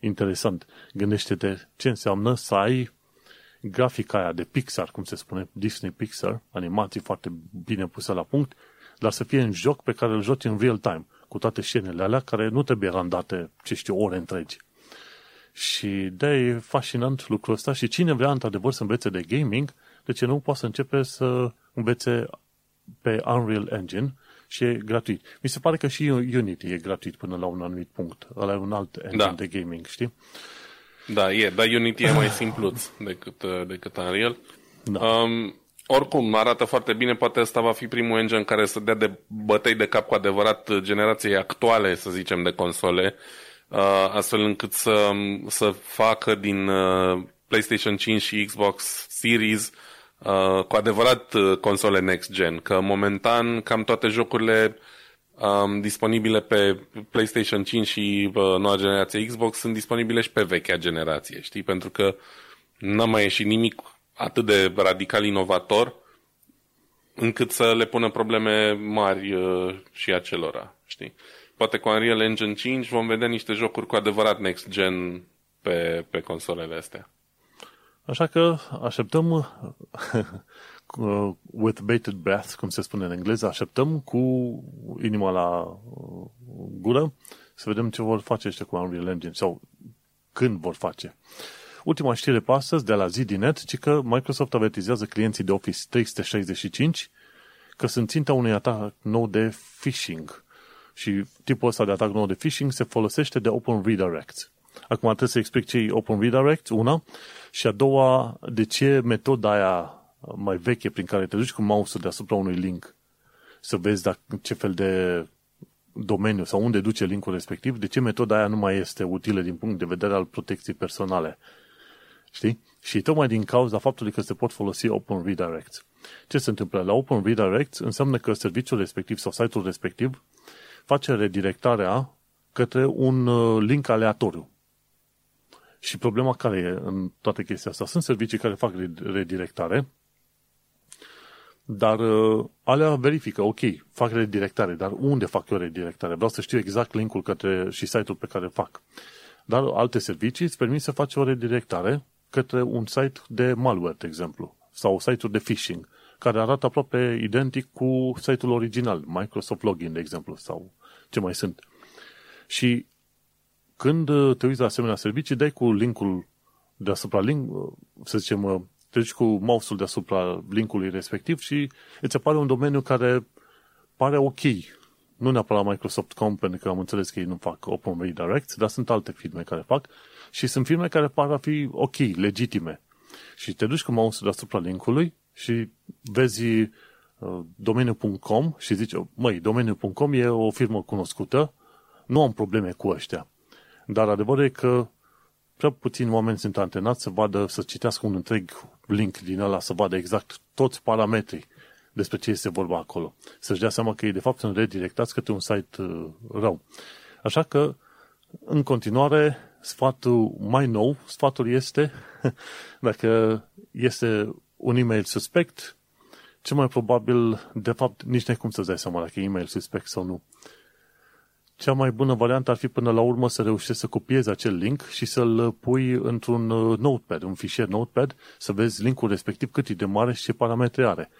interesant. Gândește-te ce înseamnă să ai grafica aia de Pixar, cum se spune, Disney Pixar, animații foarte bine puse la punct, dar să fie în joc pe care îl joci în real time, cu toate scenele alea care nu trebuie randate, ce știu, ore întregi. Și de-aia e fascinant lucrul ăsta și cine vrea într-adevăr să învețe de gaming, de ce nu poate să începe să învețe pe Unreal Engine și e gratuit. Mi se pare că și Unity e gratuit până la un anumit punct. Ăla e un alt engine da. de gaming, știi? Da, e, dar Unity e mai simplu decât, decât Unreal. Da. Um, oricum, arată foarte bine, poate ăsta va fi primul engine care să dea de bătăi de cap cu adevărat generației actuale, să zicem, de console, uh, astfel încât să, să facă din uh, PlayStation cinci și Xbox Series uh, cu adevărat uh, console next gen, că momentan cam toate jocurile um, disponibile pe PlayStation cinci și uh, noua generație Xbox sunt disponibile și pe vechea generație, știi? Pentru că n-a mai ieșit nimic atât de radical inovator încât să le pună probleme mari uh, și acelora, știi? Poate cu Unreal Engine cinci vom vedea niște jocuri cu adevărat next gen pe, pe consolele astea. Așa că așteptăm with bated breath, cum se spune în engleză, așteptăm cu inima la gură să vedem ce vor face ăștia cu Unreal Engine sau când vor face. Ultima știre pe astăzi de la Z D Net, ci că Microsoft avertizează clienții de Office trei sute șaizeci și cinci că sunt ținta unui atac nou de phishing și tipul ăsta de atac nou de phishing se folosește de Open Redirects. Acum trebuie să explic ce e Open Redirect, una, și a doua, de ce metoda aia mai veche prin care te duci cu mouse-ul deasupra unui link să vezi dacă, ce fel de domeniu sau unde duce linkul respectiv, de ce metoda aia nu mai este utilă din punct de vedere al protecției personale. Știi? Și tocmai din cauza faptului că se pot folosi Open Redirect. Ce se întâmplă? La Open Redirect înseamnă că serviciul respectiv sau site-ul respectiv face redirectarea către un link aleatoriu. Și problema care e în toată chestia asta? Sunt servicii care fac redirectare, dar alea verifică, ok, fac redirectare, dar unde fac eu redirectare? Vreau să știu exact link-ul către și site-ul pe care îl fac. Dar alte servicii îți permit să faci o redirectare către un site de malware, de exemplu, sau site-uri de phishing, care arată aproape identic cu site-ul original, Microsoft Login, de exemplu, sau ce mai sunt. Și când te uiți la asemenea servicii, dai cu linkul deasupra link, să zicem, te duci cu mouse-ul deasupra linkului respectiv și îți apare un domeniu care pare ok. Nu neapărat Microsoft Com, pentru că am înțeles că ei nu fac Open Redirect, dar sunt alte firme care fac și sunt firme care par a fi ok, legitime. Și te duci cu mouse-ul deasupra linkului și vezi domeniu punct com și zici, măi, domeniu punct com e o firmă cunoscută, nu am probleme cu ăștia. Dar adevărul e că prea puțini oameni sunt antenați să vadă, să citească un întreg link din ăla, să vadă exact toți parametrii despre ce este vorba acolo. Să-și dea seama că ei de fapt sunt redirectați către un site rău. Așa că, în continuare, sfatul mai nou, sfatul este, dacă este un e-mail suspect, cel mai probabil, de fapt, nici n-ai cum să-ți dai seama dacă e e-mail suspect sau nu. Cea mai bună variantă ar fi până la urmă să reușești să copiezi acel link și să-l pui într-un notepad, un fișier notepad, să vezi linkul respectiv cât e de mare și ce parametri are.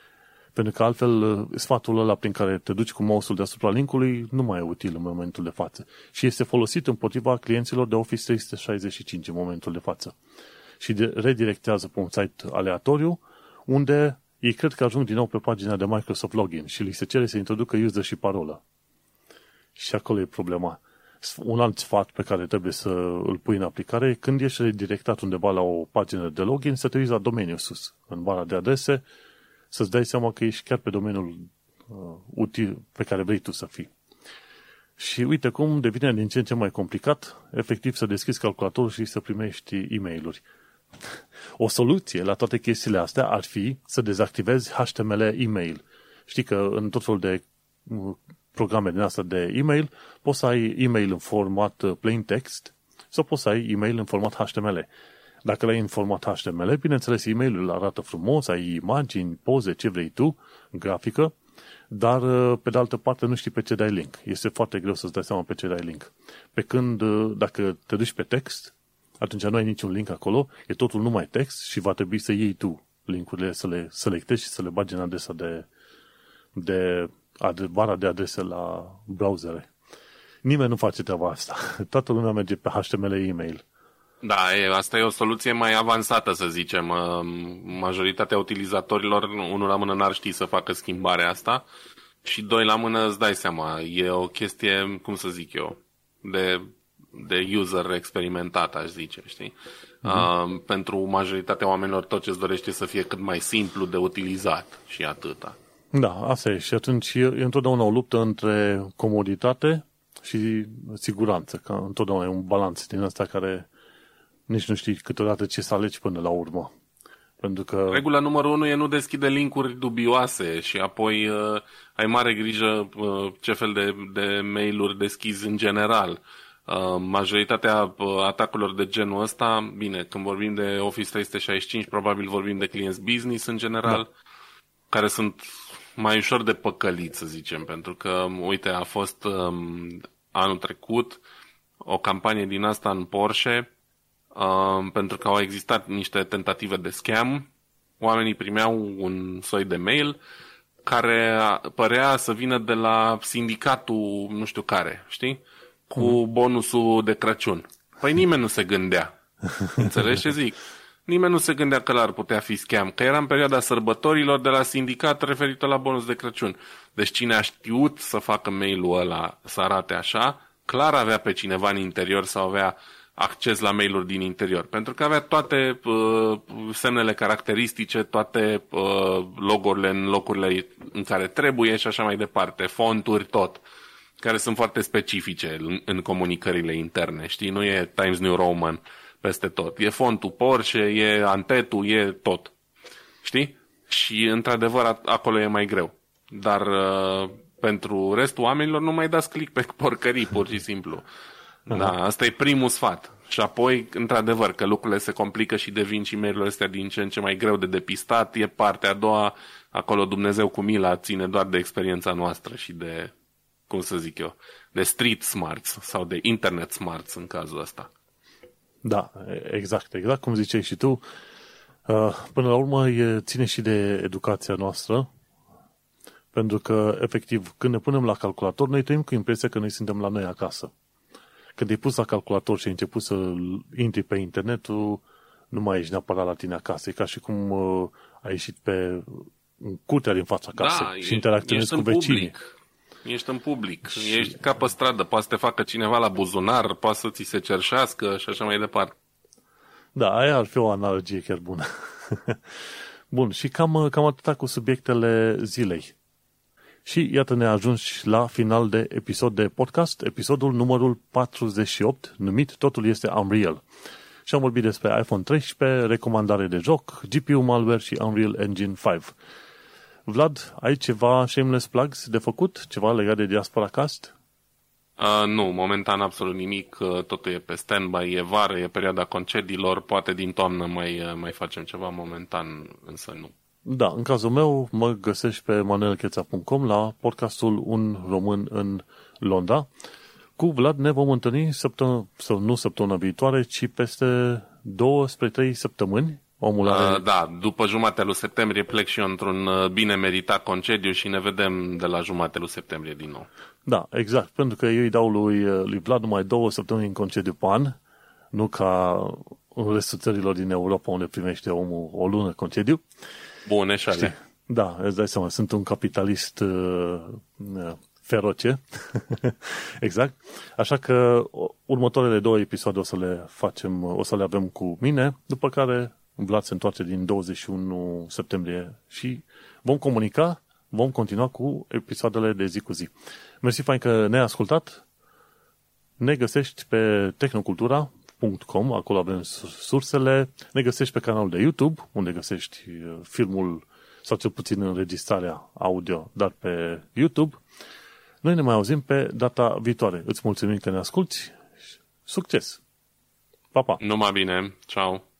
Pentru că altfel sfatul ăla prin care te duci cu mouse-ul deasupra linkului nu mai e util în momentul de față. Și este folosit împotriva clienților de Office trei sute șaizeci și cinci în momentul de față. Și redirectează pe un site aleatoriu unde ei cred că ajung din nou pe pagina de Microsoft Login și li se cere să introducă user și parolă. Și acolo e problema. Un alt sfat pe care trebuie să îl pui în aplicare e când ești redirectat undeva la o pagină de login, să te uiți la domeniu sus, în bara de adrese, să-ți dai seama că ești chiar pe domeniul uh, util pe care vrei tu să fii. Și uite cum devine din ce în ce mai complicat, efectiv să deschizi calculatorul și să primești e-mail-uri. O soluție la toate chestiile astea ar fi să dezactivezi H T M L email. Știi că în tot felul de uh, programe din asta de e-mail, poți să ai e-mail în format plain text sau poți să ai e-mail în format H T M L. Dacă l-ai în format H T M L, bineînțeles, e-mailul arată frumos, ai imagini, poze, ce vrei tu, grafică, dar pe de altă parte nu știi pe ce dai link. Este foarte greu să-ți dai seama pe ce dai link. Pe când, dacă te duci pe text, atunci nu ai niciun link acolo, e totul numai text și va trebui să iei tu linkurile, să le selectezi și să le bagi în adresa de, de bara de adrese la browsere. Nimeni nu face treaba asta. Toată lumea merge pe H T M L e-mail. Da, e, asta e o soluție mai avansată, să zicem. Majoritatea utilizatorilor, unul la mână, n-ar ști să facă schimbarea asta și doi la mână, îți dai seama. E o chestie, cum să zic eu, de, de user experimentat, aș zice, știi? Mm-hmm. Uh, pentru majoritatea oamenilor tot ce-ți dorește să fie cât mai simplu de utilizat și atâta. Da, asta e. Și atunci e întotdeauna o luptă între comoditate și siguranță, că întotdeauna e un balanț din ăsta care nici nu știi câteodată ce să alegi până la urmă. Pentru că regula numărul unu e nu deschide linkuri dubioase și apoi uh, ai mare grijă uh, ce fel de, de mail-uri deschizi în general. Uh, majoritatea atacurilor de genul ăsta, bine, când vorbim de Office trei sute șaizeci și cinci, probabil vorbim de clienți business în general, da, care sunt mai ușor de păcălit, să zicem, pentru că, uite, a fost um, anul trecut o campanie din asta în Porsche, um, pentru că au existat niște tentative de scam. Oamenii primeau un soi de mail care părea să vină de la sindicatul nu știu care, știi? Cu bonusul de Crăciun. Păi nimeni nu se gândea. Înțelegi ce zic? Nimeni nu se gândea că l-ar putea fi scam, că era în perioada sărbătorilor de la sindicat referitor la bonus de Crăciun. Deci cine a știut să facă mail-ul ăla să arate așa, clar avea pe cineva în interior sau avea acces la mail-uri din interior. Pentru că avea toate uh, semnele caracteristice, toate uh, logo-urile în locurile în care trebuie și așa mai departe, fonturi, tot, care sunt foarte specifice în, în comunicările interne. Știi, nu e Times New Roman peste tot. E fontul Porsche, e antetul, e tot. Știi? Și, într-adevăr, acolo e mai greu. Dar uh, pentru restul oamenilor nu mai dați click pe porcării, pur și simplu. Da, asta e primul sfat. Și apoi, într-adevăr, că lucrurile se complică și devin și mail-urile astea din ce în ce mai greu de depistat, e partea a doua. Acolo Dumnezeu cu mila ține doar de experiența noastră și de, cum să zic eu, de street smarts sau de internet smarts în cazul ăsta. Da, exact, exact cum ziceai și tu. Până la urmă ține și de educația noastră, pentru că, efectiv, când ne punem la calculator, noi trăim cu impresia că noi suntem la noi acasă. Când ai pus la calculator și ai început să intri pe internet, nu mai ești neapărat la tine acasă. E ca și cum ai ieșit pe curtea din fața acasă, da, și interacționezi cu vecinii. Public. Ești în public, și ești ca pe stradă, poate să te facă cineva la buzunar, poate să ți se cerșească și așa mai departe. Da, aia ar fi o analogie chiar bună. Bun, și cam, cam atâta cu subiectele zilei. Și iată ne ajungi la final de episod de podcast, episodul numărul patruzeci și opt, numit Totul este Unreal. Și am vorbit despre iPhone treisprezece, recomandare de joc, G P U malware și Unreal Engine cinci. Vlad, ai ceva shameless plugs de făcut? Ceva legat de Diaspora Cast? Uh, nu, momentan absolut nimic. Totul e pe standby, e vară, e perioada concediilor. Poate din toamnă mai, mai facem ceva, momentan însă nu. Da, în cazul meu mă găsești pe manuel cheța punct com la podcastul Un Român în Londra. Cu Vlad ne vom întâlni săptămâna, sau nu săptămâna viitoare, ci peste două spre trei săptămâni. Omul are... Da, după jumatea lui septembrie plec și eu într-un bine meritat concediu și ne vedem de la jumatea lui septembrie din nou. Da, exact, pentru că eu îi dau lui, lui Vlad numai două săptămâni în concediu pe an, nu ca în restul țărilor din Europa unde primește omul o lună concediu. Bune și ale. Da, îți dai seama, sunt un capitalist uh, feroce. Exact. Așa că următoarele două episoade o să le facem, o să le avem cu mine, după care Vlad se întoarce din douăzeci și unu septembrie și vom comunica, vom continua cu episoadele de zi cu zi. Mersi fain că ne-ai ascultat. Ne găsești pe tehnocultura punct com, acolo avem sursele. Ne găsești pe canalul de YouTube, unde găsești filmul sau cel puțin înregistrarea audio, dar pe YouTube. Noi ne mai auzim pe data viitoare. Îți mulțumim că ne asculti. Succes! Pa, pa! Numai bine! Ciao!